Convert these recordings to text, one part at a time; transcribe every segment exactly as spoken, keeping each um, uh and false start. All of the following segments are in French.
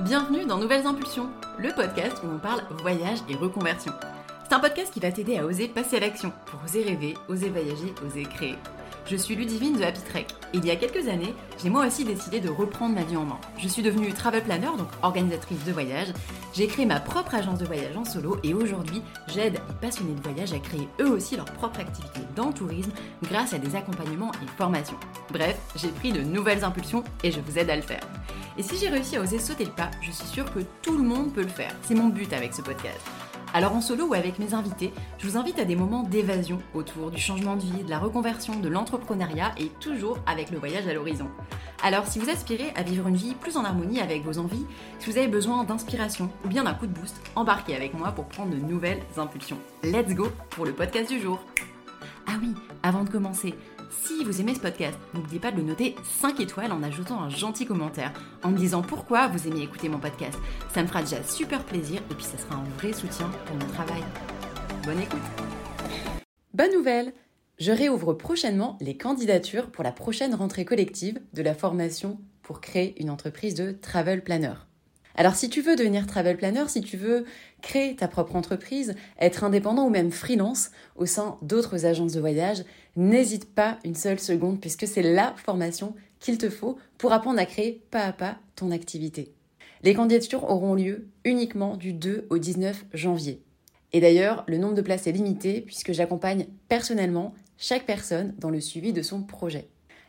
Bienvenue dans Nouvelles Impulsions, le podcast où on parle voyage et reconversion. C'est un podcast qui va t'aider à oser passer à l'action, pour oser rêver, oser voyager, oser créer. Je suis Ludivine de Happy Trek, et il y a quelques années, j'ai moi aussi décidé de reprendre ma vie en main. Je suis devenue travel planner, donc organisatrice de voyage, j'ai créé ma propre agence de voyage en solo, et aujourd'hui, j'aide les passionnés de voyage à créer eux aussi leur propre activité dans le tourisme grâce à des accompagnements et formations. Bref, j'ai pris de nouvelles impulsions et je vous aide à le faire. Et si j'ai réussi à oser sauter le pas, je suis sûre que tout le monde peut le faire, c'est mon but avec ce podcast. Alors en solo ou avec mes invités, je vous invite à des moments d'évasion autour du changement de vie, de la reconversion, de l'entrepreneuriat et toujours avec le voyage à l'horizon. Alors si vous aspirez à vivre une vie plus en harmonie avec vos envies, si vous avez besoin d'inspiration ou bien d'un coup de boost, embarquez avec moi pour prendre de nouvelles impulsions. Let's go pour le podcast du jour. Ah oui, avant de commencer, si vous aimez ce podcast, n'oubliez pas de le noter cinq étoiles en ajoutant un gentil commentaire, en me disant pourquoi vous aimez écouter mon podcast. Ça me fera déjà super plaisir et puis ça sera un vrai soutien pour mon travail. Bonne écoute. Bonne nouvelle, je réouvre prochainement les candidatures pour la prochaine rentrée collective de la formation pour créer une entreprise de travel planner. Alors si tu veux devenir travel planner, si tu veux créer ta propre entreprise, être indépendant ou même freelance au sein d'autres agences de voyage, n'hésite pas une seule seconde puisque c'est la formation qu'il te faut pour apprendre à créer pas à pas ton activité. Les candidatures auront lieu uniquement du deux au dix-neuf janvier. Et d'ailleurs, le nombre de places est limité puisque j'accompagne personnellement chaque personne dans le suivi de son projet.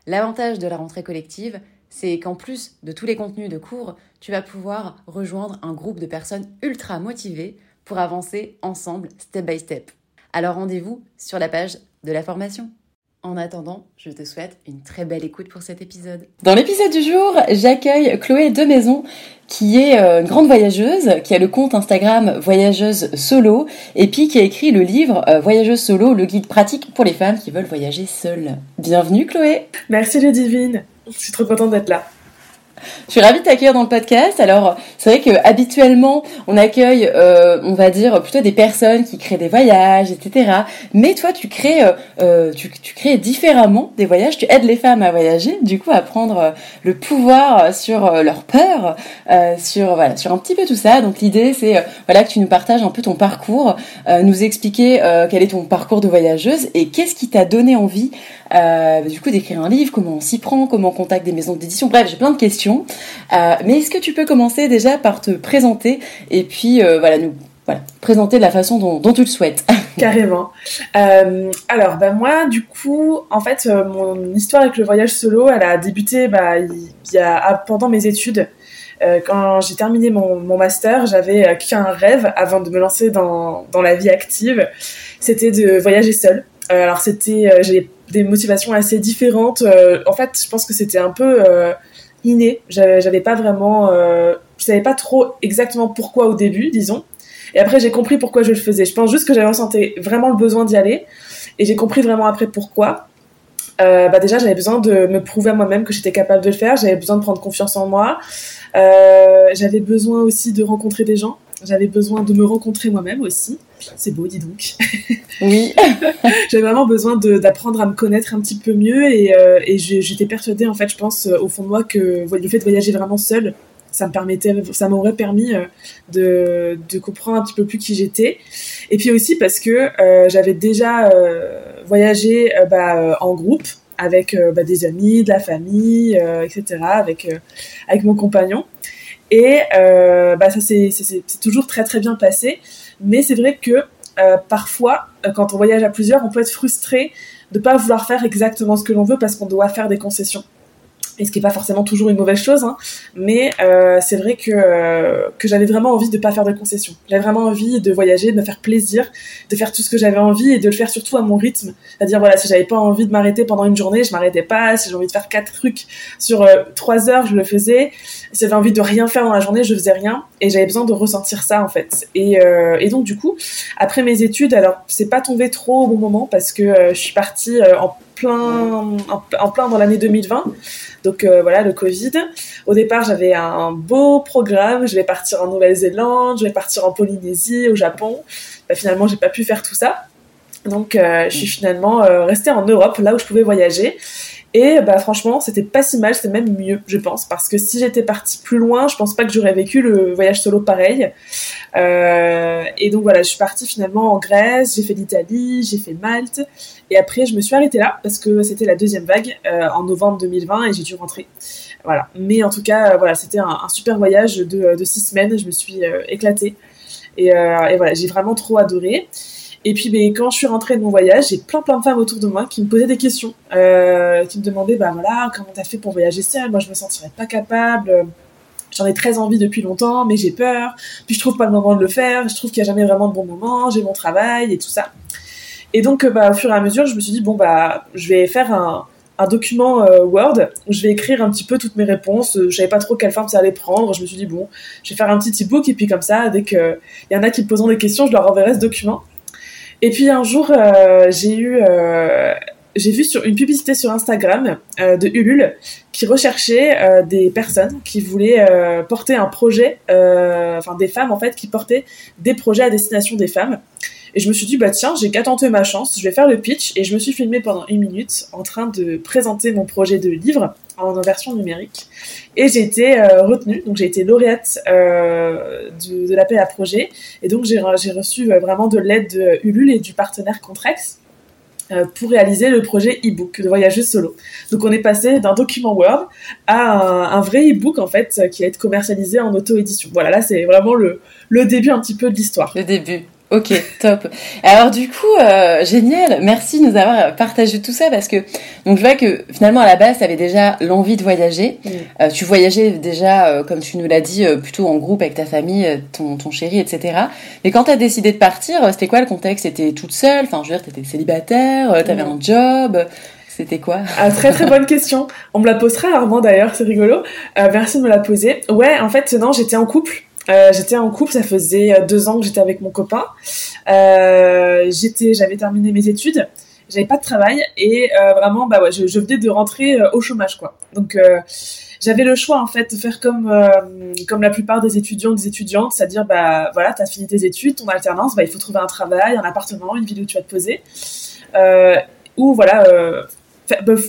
L'avantage de la rentrée collective, c'est qu'en plus de tous les contenus de cours, tu vas pouvoir rejoindre un groupe de personnes ultra motivées pour avancer ensemble, step by step. Alors rendez-vous sur la page de la formation. En attendant, je te souhaite une très belle écoute pour cet épisode. Dans l'épisode du jour, j'accueille Chloé Demaison, qui est une grande voyageuse, qui a le compte Instagram Voyageuse Solo, et puis qui a écrit le livre Voyageuse Solo, le guide pratique pour les femmes qui veulent voyager seules. Bienvenue Chloé. Merci Ludivine. Je suis trop contente d'être là. Je suis ravie de t'accueillir dans le podcast. Alors, c'est vrai que habituellement, on accueille, euh, on va dire, plutôt des personnes qui créent des voyages, et cetera. Mais toi, tu crées, euh, tu, tu crées différemment des voyages. Tu aides les femmes à voyager, du coup, à prendre le pouvoir sur leur peur, euh, sur voilà, sur un petit peu tout ça. Donc, l'idée, c'est euh, voilà que tu nous partages un peu ton parcours, euh, nous expliquer euh, quel est ton parcours de voyageuse et qu'est-ce qui t'a donné envie, euh, du coup, d'écrire un livre, comment on s'y prend, comment on contacte des maisons d'édition. Bref, j'ai plein de questions. Euh, mais est-ce que tu peux commencer déjà par te présenter et puis euh, voilà, nous voilà, présenter de la façon dont, dont tu le souhaites? Carrément. Euh, alors bah, moi du coup en fait euh, mon histoire avec le voyage solo elle a débuté bah, il y a, pendant mes études. Euh, quand j'ai terminé mon, mon master, j'avais euh, qu'un rêve avant de me lancer dans, dans la vie active, c'était de voyager seule. Euh, alors c'était, euh, j'ai des motivations assez différentes. Euh, en fait je pense que c'était un peu... Euh, inné, j'avais, j'avais pas vraiment, euh, je savais pas trop exactement pourquoi au début, disons, et après j'ai compris pourquoi je le faisais. Je pense juste que j'avais ressenti vraiment le besoin d'y aller, et j'ai compris vraiment après pourquoi. Euh, bah déjà j'avais besoin de me prouver à moi-même que j'étais capable de le faire, j'avais besoin de prendre confiance en moi, euh, j'avais besoin aussi de rencontrer des gens, j'avais besoin de me rencontrer moi-même aussi, c'est beau dis donc. Oui. J'avais vraiment besoin de, d'apprendre à me connaître un petit peu mieux et, euh, et j'étais persuadée en fait je pense au fond de moi que le fait de voyager vraiment seule, ça me permettait, ça m'aurait permis de, de comprendre un petit peu plus qui j'étais. Et puis aussi parce que euh, j'avais déjà euh, voyagé euh, bah, euh, en groupe avec euh, bah, des amis, de la famille, euh, et cetera, avec, euh, avec mon compagnon. Et euh, bah, ça c'est, c'est, c'est, c'est toujours très très bien passé. Mais c'est vrai que euh, parfois, quand on voyage à plusieurs, on peut être frustré de ne pas vouloir faire exactement ce que l'on veut parce qu'on doit faire des concessions. Et ce qui n'est pas forcément toujours une mauvaise chose, hein, mais euh, c'est vrai que, euh, que j'avais vraiment envie de ne pas faire de concessions. J'avais vraiment envie de voyager, de me faire plaisir, de faire tout ce que j'avais envie et de le faire surtout à mon rythme. C'est-à-dire, voilà, si j'avais pas envie de m'arrêter pendant une journée, je m'arrêtais pas. Si j'avais envie de faire quatre trucs sur euh, trois heures, je le faisais. Si j'avais envie de rien faire dans la journée, je faisais rien. Et j'avais besoin de ressentir ça, en fait. Et, euh, et donc, du coup, après mes études, alors, c'est pas tombé trop au bon moment parce que euh, je suis partie euh, en plein, en, en plein dans l'année deux mille vingt. Donc euh, voilà, le Covid. Au départ, j'avais un beau programme. Je vais partir en Nouvelle-Zélande, je vais partir en Polynésie, au Japon. Bah, finalement, j'ai pas pu faire tout ça. Donc, euh, je suis finalement euh, restée en Europe, là où je pouvais voyager. Et bah franchement, c'était pas si mal, c'était même mieux, je pense, parce que si j'étais partie plus loin, je pense pas que j'aurais vécu le voyage solo pareil. Euh, et donc voilà, je suis partie finalement en Grèce, j'ai fait l'Italie, j'ai fait Malte, et après je me suis arrêtée là parce que c'était la deuxième vague euh, en novembre deux mille vingt et j'ai dû rentrer. Voilà. Mais en tout cas, euh, voilà, c'était un, un super voyage de, de six semaines, je me suis euh, éclatée et, euh, et voilà, j'ai vraiment trop adoré. Et puis, ben, quand je suis rentrée de mon voyage, j'ai plein plein de femmes autour de moi qui me posaient des questions, euh, qui me demandaient, bah voilà, comment t'as fait pour voyager seule? Moi, je me sentirais pas capable. J'en ai très envie depuis longtemps, mais j'ai peur. Puis, je trouve pas le moment de le faire. Je trouve qu'il y a jamais vraiment de bon moment. J'ai mon travail et tout ça. Et donc, bah, au fur et à mesure, je me suis dit, bon, bah, je vais faire un, un document euh, Word où je vais écrire un petit peu toutes mes réponses. Je savais pas trop quelle forme ça allait prendre. Je me suis dit, bon, je vais faire un petit e-book. Et puis, comme ça, dès qu'il y en a qui me poseront des questions, je leur enverrai ce document. Et puis un jour, euh, j'ai eu, euh, j'ai vu sur une publicité sur Instagram euh, de Ulule qui recherchait euh, des personnes qui voulaient euh, porter un projet, euh, enfin des femmes en fait, qui portaient des projets à destination des femmes. Et je me suis dit, bah tiens, j'ai qu'à tenter ma chance, je vais faire le pitch. Et je me suis filmée pendant une minute en train de présenter mon projet de livre en version numérique. Et j'ai été euh, retenue, donc j'ai été lauréate euh, de, de l'appel à projet. Et donc j'ai, j'ai reçu euh, vraiment de l'aide de Ulule et du partenaire Contrex euh, pour réaliser le projet e-book de Voyageuse Solo. Donc on est passé d'un document Word à un, un vrai e-book en fait euh, qui va être commercialisé en auto-édition. Voilà, là c'est vraiment le, le début un petit peu de l'histoire. Le début. Ok, top. Alors du coup, euh, génial. Merci de nous avoir partagé tout ça parce que donc je vois que finalement à la base, tu avais déjà l'envie de voyager. Mmh. Euh, tu voyageais déjà, euh, comme tu nous l'as dit, euh, plutôt en groupe avec ta famille, ton, ton chéri, et cetera. Mais quand tu as décidé de partir, c'était quoi le contexte? T'étais toute seule? Enfin, je veux dire, t'étais célibataire, t'avais mmh. un job. C'était quoi? Ah, très très bonne question. On me la posera rarement d'ailleurs, c'est rigolo. Euh, merci de me la poser. Ouais, en fait, non, j'étais en couple. Euh, j'étais en couple, ça faisait deux ans que j'étais avec mon copain. Euh, j'étais, j'avais terminé mes études, j'avais pas de travail et euh, vraiment, bah ouais, je, je venais de rentrer euh, au chômage, quoi. Donc euh, j'avais le choix en fait de faire comme euh, comme la plupart des étudiants, des étudiantes, c'est-à-dire bah voilà, t'as fini tes études, ton alternance, bah il faut trouver un travail, un appartement, une ville où tu vas te poser, euh, ou voilà. Euh,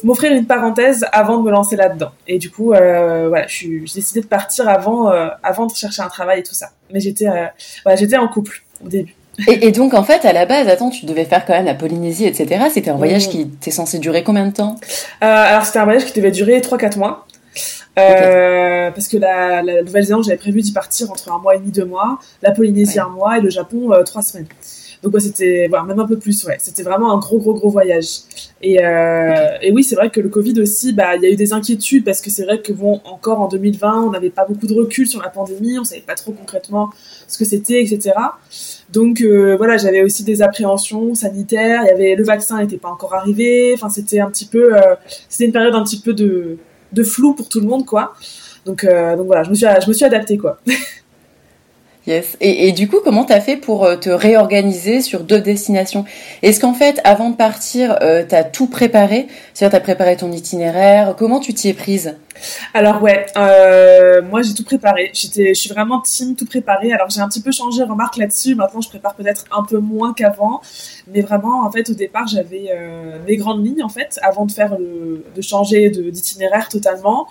m'offrir une parenthèse avant de me lancer là-dedans. Et du coup, euh, voilà, j'ai décidé de partir avant, euh, avant de chercher un travail et tout ça. Mais j'étais, euh, voilà, j'étais en couple au début. Et, et donc, en fait, à la base, attends, tu devais faire quand même la Polynésie, et cetera. C'était un voyage mmh. qui était censé durer combien de temps ? euh, Alors, c'était un voyage qui devait durer trois à quatre mois. Euh, okay. Parce que la, la Nouvelle-Zélande, j'avais prévu d'y partir entre un mois et demi, deux mois. La Polynésie, ouais. un mois. Et le Japon, euh, trois semaines. Donc ouais, c'était, voire même un peu plus, ouais. C'était vraiment un gros, gros, gros voyage. Et, euh, okay. et oui, c'est vrai que le Covid aussi, bah, il y a eu des inquiétudes parce que c'est vrai que bon, encore en deux mille vingt, on n'avait pas beaucoup de recul sur la pandémie, on savait pas trop concrètement ce que c'était, et cetera. Donc euh, voilà, j'avais aussi des appréhensions sanitaires. Il y avait le vaccin n'était pas encore arrivé. Enfin, c'était un petit peu, euh, c'était une période un petit peu de, de flou pour tout le monde, quoi. Donc euh, donc voilà, je me suis, je me suis adaptée, quoi. Yes. Et, et du coup, comment t'as fait pour te réorganiser sur deux destinations? Est-ce qu'en fait, avant de partir, euh, t'as tout préparé? C'est-à-dire, t'as préparé ton itinéraire? Comment tu t'y es prise? Alors ouais, euh, moi j'ai tout préparé. J'étais, je suis vraiment team tout préparé. Alors j'ai un petit peu changé, remarque là-dessus. Maintenant, je prépare peut-être un peu moins qu'avant, mais vraiment en fait au départ j'avais euh, les grandes lignes en fait avant de faire le, de changer de, d'itinéraire totalement.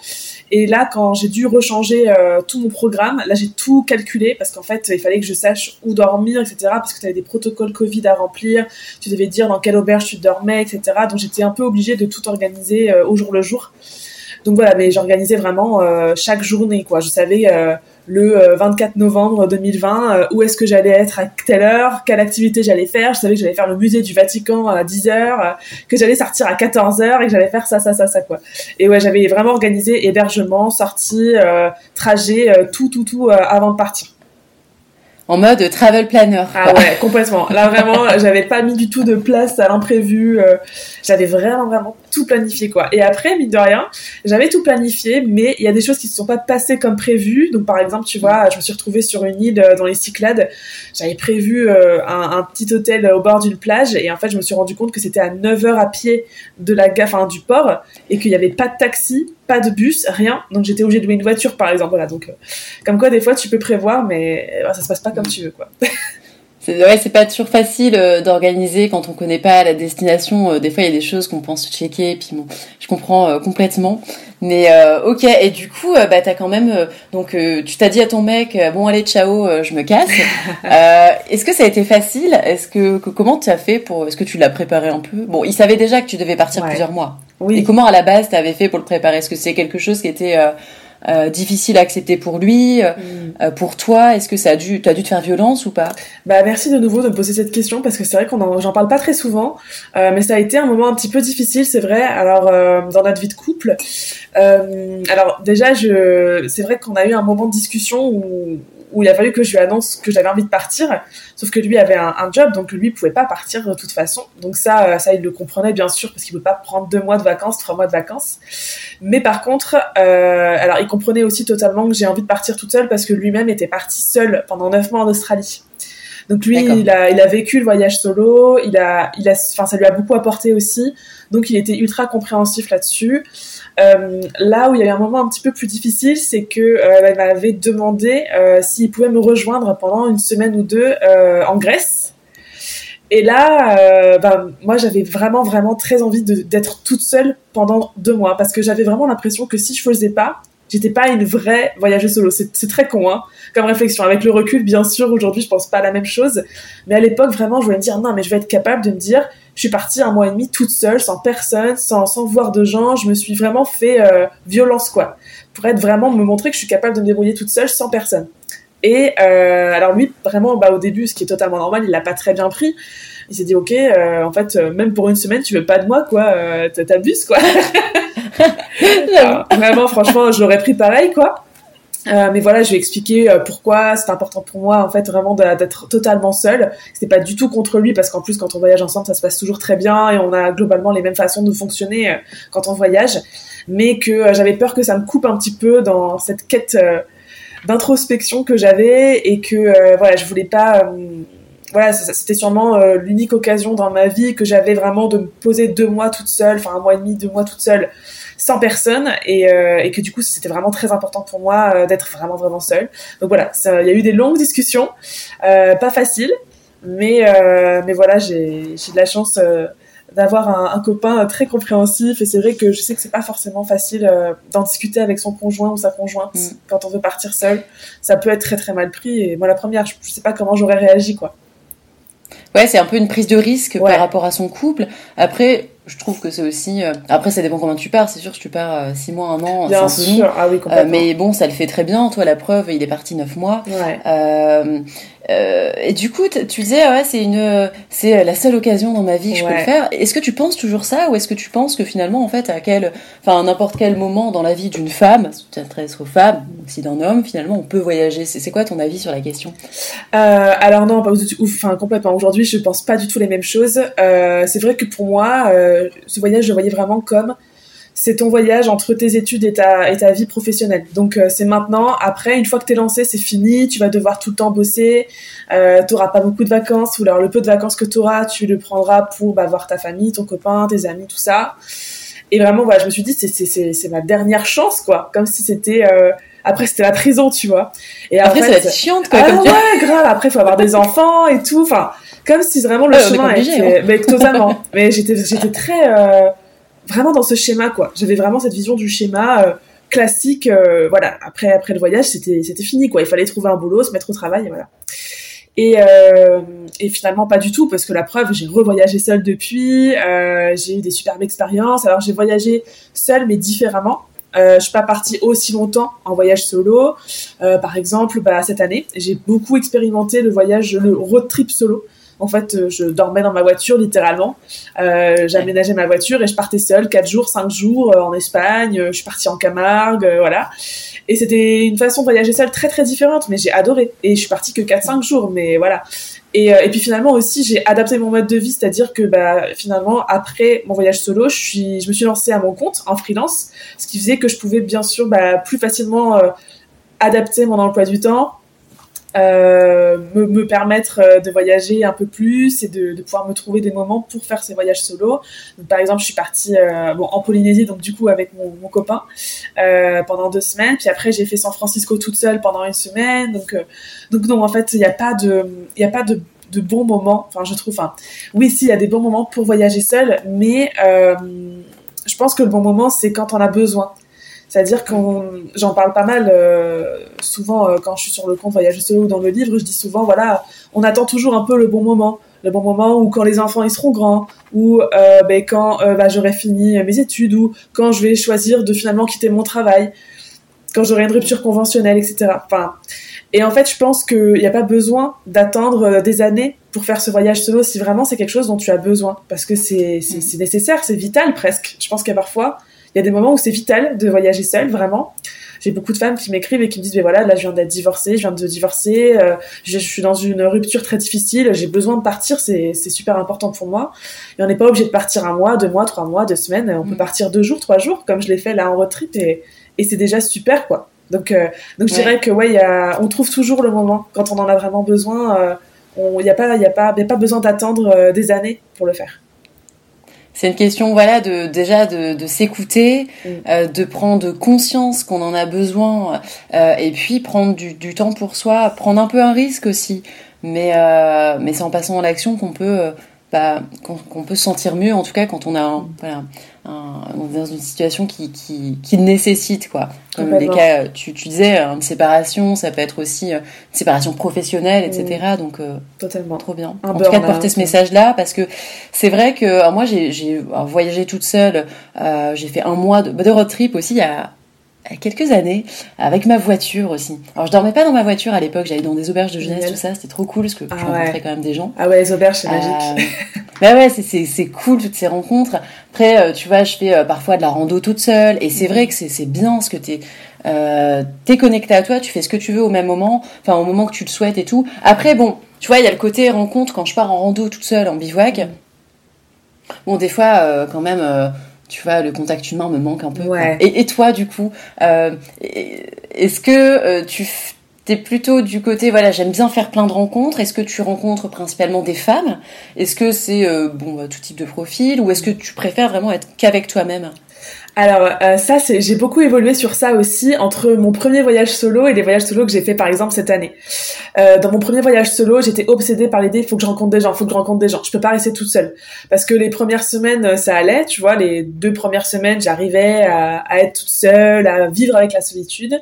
Et là, quand j'ai dû rechanger euh, tout mon programme, là j'ai tout calculé parce qu'en fait il fallait que je sache où dormir, et cetera. Parce que tu avais des protocoles Covid à remplir. Tu devais dire dans quelle auberge tu dormais, et cetera. Donc j'étais un peu obligée de tout organiser euh, au jour le jour. Donc voilà, mais j'organisais vraiment euh, chaque journée, quoi. Je savais euh, le euh, vingt-quatre novembre deux mille vingt euh, où est-ce que j'allais être à telle heure, quelle activité j'allais faire. Je savais que j'allais faire le musée du Vatican à dix heures, euh, que j'allais sortir à quatorze heures et que j'allais faire ça, ça, ça, ça, quoi. Et ouais, j'avais vraiment organisé hébergement, sortie, euh, trajet, euh, tout, tout, tout euh, avant de partir. En mode travel planner. Ah ouais, complètement. Là, vraiment, j'avais pas mis du tout de place à l'imprévu. Euh, j'avais vraiment, vraiment tout planifié, quoi. Et après, mine de rien, j'avais tout planifié, mais il y a des choses qui se sont pas passées comme prévu. Donc, par exemple, tu vois, je me suis retrouvée sur une île dans les Cyclades. J'avais prévu euh, un, un petit hôtel au bord d'une plage. Et en fait, je me suis rendu compte que c'était à neuf heures à pied de la gaffe, enfin, du port, et qu'il y avait pas de taxi, pas de bus, rien. Donc, j'étais obligée de louer une voiture, par exemple. Voilà. Donc, euh, comme quoi, des fois, tu peux prévoir, mais euh, ça se passe pas comme tu veux, quoi. C'est, ouais, c'est pas toujours facile euh, d'organiser quand on connaît pas la destination. Euh, des fois, il y a des choses qu'on pense checker, et puis bon, je comprends euh, complètement. Mais euh, ok, et du coup, euh, bah t'as quand même, euh, donc euh, tu t'as dit à ton mec, euh, bon allez, ciao, euh, je me casse. euh, est-ce que ça a été facile? Est-ce que, que comment tu as fait pour, est-ce que tu l'as préparé un peu? Bon, il savait déjà que tu devais partir ouais. plusieurs mois. Oui. Et comment à la base t'avais fait pour le préparer? Est-ce que c'est quelque chose qui était euh, Euh, difficile à accepter pour lui, euh, mm. euh, pour toi, est-ce que ça a dû, t'as dû te faire violence ou pas? Bah merci de nouveau de me poser cette question parce que c'est vrai qu'on en, j'en parle pas très souvent, euh, mais ça a été un moment un petit peu difficile, c'est vrai. Alors euh, dans notre vie de couple, euh, alors déjà je, c'est vrai qu'on a eu un moment de discussion où où il a fallu que je lui annonce que j'avais envie de partir, sauf que lui avait un, un job, donc lui pouvait pas partir de toute façon. Donc ça, ça il le comprenait bien sûr, parce qu'il pouvait pas prendre deux mois de vacances, trois mois de vacances. Mais par contre, euh, alors il comprenait aussi totalement que j'ai envie de partir toute seule, parce que lui-même était parti seul pendant neuf mois en Australie. Donc lui, il a, il a vécu le voyage solo, il a, il a, enfin ça lui a beaucoup apporté aussi. Donc il était ultra compréhensif là-dessus. Euh, là où il y a eu un moment un petit peu plus difficile, c'est que euh, il m'avait demandé euh, s'il pouvait me rejoindre pendant une semaine ou deux euh, en Grèce. Et là, euh, ben, moi j'avais vraiment vraiment très envie de, d'être toute seule pendant deux mois parce que j'avais vraiment l'impression que si je faisais pas, j'étais pas une vraie voyageuse solo. C'est, c'est très con, hein, comme réflexion. Avec le recul, bien sûr, aujourd'hui je pense pas à la même chose, mais à l'époque vraiment je voulais me dire non, mais je vais être capable de me dire je suis partie un mois et demi toute seule, sans personne, sans, sans voir de gens. Je me suis vraiment fait euh, violence, quoi, pour être vraiment me montrer que je suis capable de me débrouiller toute seule, sans personne. Et euh, alors lui, vraiment, bah, au début, ce qui est totalement normal, il l'a pas très bien pris. Il s'est dit, ok, euh, en fait, euh, même pour une semaine, tu veux pas de moi, quoi, euh, t'abuses, quoi. Alors, vraiment, franchement, je l'aurais pris pareil, quoi. Euh, mais voilà, je vais expliquer euh, pourquoi c'est important pour moi en fait vraiment de, d'être totalement seule. C'était pas du tout contre lui parce qu'en plus quand on voyage ensemble ça se passe toujours très bien et on a globalement les mêmes façons de fonctionner euh, quand on voyage, mais que euh, j'avais peur que ça me coupe un petit peu dans cette quête euh, d'introspection que j'avais et que euh, voilà je voulais pas. Euh, Voilà, c'était sûrement euh, l'unique occasion dans ma vie que j'avais vraiment de me poser deux mois toute seule, enfin un mois et demi, deux mois toute seule, sans personne, et, euh, et que du coup, c'était vraiment très important pour moi euh, d'être vraiment, vraiment seule. Donc voilà, il y a eu des longues discussions, euh, pas faciles, mais, euh, mais voilà, j'ai, j'ai de la chance euh, d'avoir un, un copain très compréhensif, et c'est vrai que je sais que c'est pas forcément facile euh, d'en discuter avec son conjoint ou sa conjointe mmh. quand on veut partir seule. Ça peut être très, très mal pris, et moi, la première, je, je sais pas comment j'aurais réagi, quoi. Ouais, c'est un peu une prise de risque ouais. par rapport à son couple. Après, je trouve que c'est aussi... Euh... Après, ça dépend comment tu pars. C'est sûr, si tu pars six mois, un an, bien c'est sûr. Ah oui, complètement. Euh, mais bon, ça le fait très bien. Toi, la preuve, il est parti neuf mois. Ouais. Euh, euh, et du coup, tu disais, ouais, c'est une, c'est la seule occasion dans ma vie que je ouais. peux le faire. Est-ce que tu penses toujours ça, ou est-ce que tu penses que finalement, en fait, à quel, enfin, à n'importe quel moment dans la vie d'une femme, si tu t'intéresses aux femmes, aussi d'un homme, finalement, on peut voyager. C'est, c'est quoi ton avis sur la question? euh, Alors non, pas ouf. Enfin, complètement. Aujourd'hui, je pense pas du tout les mêmes choses. Euh, c'est vrai que pour moi. Euh, Ce voyage, je le voyais vraiment comme c'est ton voyage entre tes études et ta, et ta vie professionnelle. Donc euh, c'est maintenant. Après, une fois que t'es lancé, c'est fini. Tu vas devoir tout le temps bosser. Euh, t'auras pas beaucoup de vacances. Ou alors le peu de vacances que t'auras, tu le prendras pour bah, voir ta famille, ton copain, tes amis, tout ça. Et vraiment, voilà, je me suis dit c'est, c'est, c'est, c'est ma dernière chance, quoi. Comme si c'était... Euh, Après, c'était la prison, tu vois. Et après, après c'est la chiante, quoi. Ah comme ouais, tu... grave. Après, faut avoir des enfants et tout. Enfin, comme si vraiment le ouais, chemin était... Hein. Mais totalement. Mais j'étais, j'étais très... Euh, vraiment dans ce schéma, quoi. J'avais vraiment cette vision du schéma euh, classique. Euh, voilà, après, après le voyage, c'était, c'était fini, quoi. Il fallait trouver un boulot, se mettre au travail, et voilà. Et, euh, et finalement, pas du tout, parce que la preuve, j'ai revoyagé seule depuis. Euh, j'ai eu des superbes expériences. Alors, j'ai voyagé seule, mais différemment. Euh, je suis pas partie aussi longtemps en voyage solo. Euh, par exemple, bah, cette année, j'ai beaucoup expérimenté le voyage, le road trip solo. En fait, je dormais dans ma voiture, littéralement. Euh, j'aménageais ma voiture et je partais seule quatre jours, cinq jours euh, en Espagne. Euh, je suis partie en Camargue, euh, voilà. Et c'était une façon de voyager seule très, très différente, mais j'ai adoré. Et je suis partie que quatre, cinq jours, mais voilà. Et, euh, et puis finalement aussi, j'ai adapté mon mode de vie, c'est-à-dire que bah, finalement, après mon voyage solo, je, suis, je me suis lancée à mon compte en freelance, ce qui faisait que je pouvais bien sûr bah, plus facilement euh, adapter mon emploi du temps, Euh, me, me permettre de voyager un peu plus et de, de pouvoir me trouver des moments pour faire ces voyages solo. Donc, par exemple, je suis partie euh, bon, en Polynésie, donc du coup avec mon, mon copain euh, pendant deux semaines. Puis après, j'ai fait San Francisco toute seule pendant une semaine. Donc, euh, donc non, en fait, il n'y a pas de, il n'y a pas de de bons moments, enfin je trouve, enfin oui si, il y a des bons moments pour voyager seul, mais euh, je pense que le bon moment c'est quand on a besoin. C'est-à-dire que j'en parle pas mal euh, souvent euh, quand je suis sur le compte Voyageuse Solo ou dans le livre, je dis souvent, voilà, on attend toujours un peu le bon moment. Le bon moment où quand les enfants ils seront grands, ou euh, ben, quand euh, bah, j'aurai fini mes études, ou quand je vais choisir de finalement quitter mon travail, quand j'aurai une rupture conventionnelle, et cetera. Enfin, et en fait, je pense qu'il n'y a pas besoin d'attendre des années pour faire ce voyage solo si vraiment c'est quelque chose dont tu as besoin. Parce que c'est, c'est, c'est nécessaire, c'est vital presque. Je pense qu'il y a parfois... Il y a des moments où c'est vital de voyager seule, vraiment. J'ai beaucoup de femmes qui m'écrivent et qui me disent « Ben voilà, là, je viens d'être divorcée, je viens de divorcer, euh, je, je suis dans une rupture très difficile, j'ai besoin de partir, c'est, c'est super important pour moi. » Et on n'est pas obligé de partir un mois, deux mois, trois mois, deux semaines. On [S2] Mmh. [S1] Peut partir deux jours, trois jours, comme je l'ai fait là en road trip. Et, et c'est déjà super, quoi. Donc, euh, donc je [S2] Ouais. [S1] Dirais que, ouais, y a, on trouve toujours le moment. Quand on en a vraiment besoin, il euh, n'y a, a, a, a pas besoin d'attendre euh, des années pour le faire. C'est une question, voilà, de déjà de, de s'écouter, mm. euh, de prendre conscience qu'on en a besoin, euh, et puis prendre du, du temps pour soi, prendre un peu un risque aussi, mais euh, mais c'est en passant à l'action qu'on peut euh, bah, qu'on, qu'on peut se sentir mieux, en tout cas quand on a un, mm. voilà, un, on est dans une situation qui qui, qui nécessite, quoi. Comme les cas, tu tu disais une séparation, ça peut être aussi une séparation professionnelle, et cetera. Mmh. Donc euh, totalement, trop bien. Un en tout cas, de porter ce message-là, parce que c'est vrai que alors, moi j'ai j'ai alors, voyagé toute seule. Euh, j'ai fait un mois de, de road trip aussi il y a quelques années avec ma voiture aussi. Alors je dormais pas dans ma voiture à l'époque, j'allais dans des auberges de jeunesse, tout ça, c'était trop cool parce que ah, je rencontrais ouais. quand même des gens. Ah ouais, les auberges c'est euh, magique. Bah ouais, c'est c'est c'est cool toutes ces rencontres. Après tu vois, je fais parfois de la rando toute seule et c'est vrai que c'est c'est bien ce que t'es euh, t'es connecté à toi, tu fais ce que tu veux au même moment, enfin au moment que tu le souhaites et tout. Après bon, tu vois, il y a le côté rencontre quand je pars en rando toute seule en bivouac. Bon des fois euh, quand même euh, tu vois, le contact humain me manque un peu. Ouais. Et, et toi, du coup, euh, est-ce que euh, tu f- t'es plutôt du côté, voilà, j'aime bien faire plein de rencontres. Est-ce que tu rencontres principalement des femmes ? Est-ce que c'est euh, bon bah, tout type de profil ? Ou est-ce que tu préfères vraiment être qu'avec toi-même ? Alors euh, ça, c'est, j'ai beaucoup évolué sur ça aussi entre mon premier voyage solo et les voyages solo que j'ai fait par exemple cette année. Euh, dans mon premier voyage solo, j'étais obsédée par l'idée, il faut que je rencontre des gens, il faut que je rencontre des gens. Je peux pas rester toute seule parce que les premières semaines, ça allait, tu vois, les deux premières semaines, j'arrivais à, à être toute seule, à vivre avec la solitude.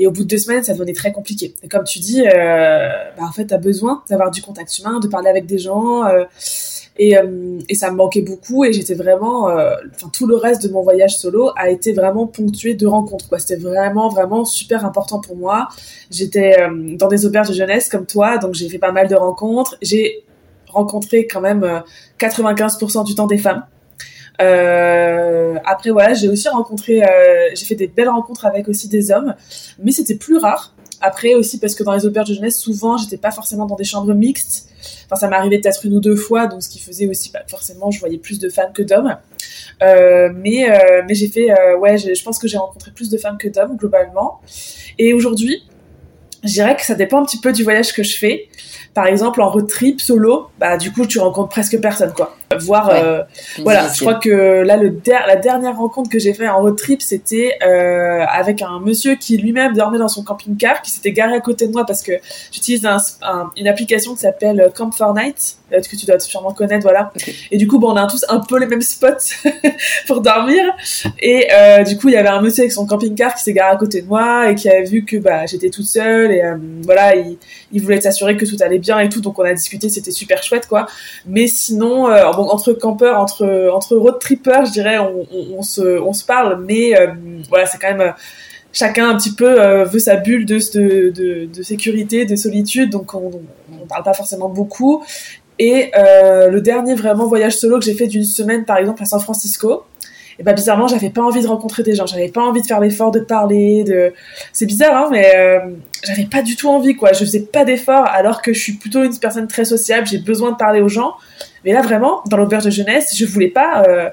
Et au bout de deux semaines, ça devenait très compliqué. Et comme tu dis, euh, bah, en fait, t'as besoin d'avoir du contact humain, de parler avec des gens. Euh, Et, euh, et ça me manquait beaucoup et j'étais vraiment... Euh, enfin, tout le reste de mon voyage solo a été vraiment ponctué de rencontres, quoi. C'était vraiment, vraiment super important pour moi. J'étais euh, dans des auberges de jeunesse comme toi, donc j'ai fait pas mal de rencontres. J'ai rencontré quand même euh, quatre-vingt-quinze pour cent du temps des femmes. Euh, après, voilà, j'ai aussi rencontré... Euh, j'ai fait des belles rencontres avec aussi des hommes, mais c'était plus rare. Après aussi, parce que dans les auberges de jeunesse, souvent, j'étais pas forcément dans des chambres mixtes. Enfin, ça m'arrivait peut-être une ou deux fois, donc ce qui faisait aussi, bah, forcément, je voyais plus de femmes que d'hommes. Euh, mais, euh, mais j'ai fait, euh, ouais, je pense que j'ai rencontré plus de femmes que d'hommes, globalement. Et aujourd'hui, je dirais que ça dépend un petit peu du voyage que je fais. Par exemple, en road trip, solo, bah, du coup, tu rencontres presque personne, quoi. Voire, ouais, euh, voilà, difficile. Je crois que là, le der- la dernière rencontre que j'ai faite en road trip, c'était euh, avec un monsieur qui lui-même dormait dans son camping-car, qui s'était garé à côté de moi parce que j'utilise un, un, une application qui s'appelle Camp Fortnite, que tu dois sûrement connaître, voilà. Okay. Et du coup, bon, on a tous un peu les mêmes spots pour dormir. Et euh, du coup, il y avait un monsieur avec son camping-car qui s'est garé à côté de moi et qui avait vu que bah, j'étais toute seule et euh, voilà, il, il voulait s'assurer que tout allait bien et tout. Donc, on a discuté, c'était super chouette, quoi. Mais sinon, euh, donc entre campeurs, entre entre road trippers, je dirais, on, on, on se on se parle, mais euh, voilà, c'est quand même euh, chacun un petit peu euh, veut sa bulle de, de de de sécurité, de solitude, donc on on parle pas forcément beaucoup. Et euh, le dernier vraiment voyage solo que j'ai fait d'une semaine, par exemple à San Francisco, et ben bizarrement, j'avais pas envie de rencontrer des gens, j'avais pas envie de faire l'effort de parler, de c'est bizarre, hein, mais euh, j'avais pas du tout envie, quoi. Je faisais pas d'effort alors que je suis plutôt une personne très sociable, j'ai besoin de parler aux gens. Mais là, vraiment, dans l'auberge de jeunesse, je voulais pas euh,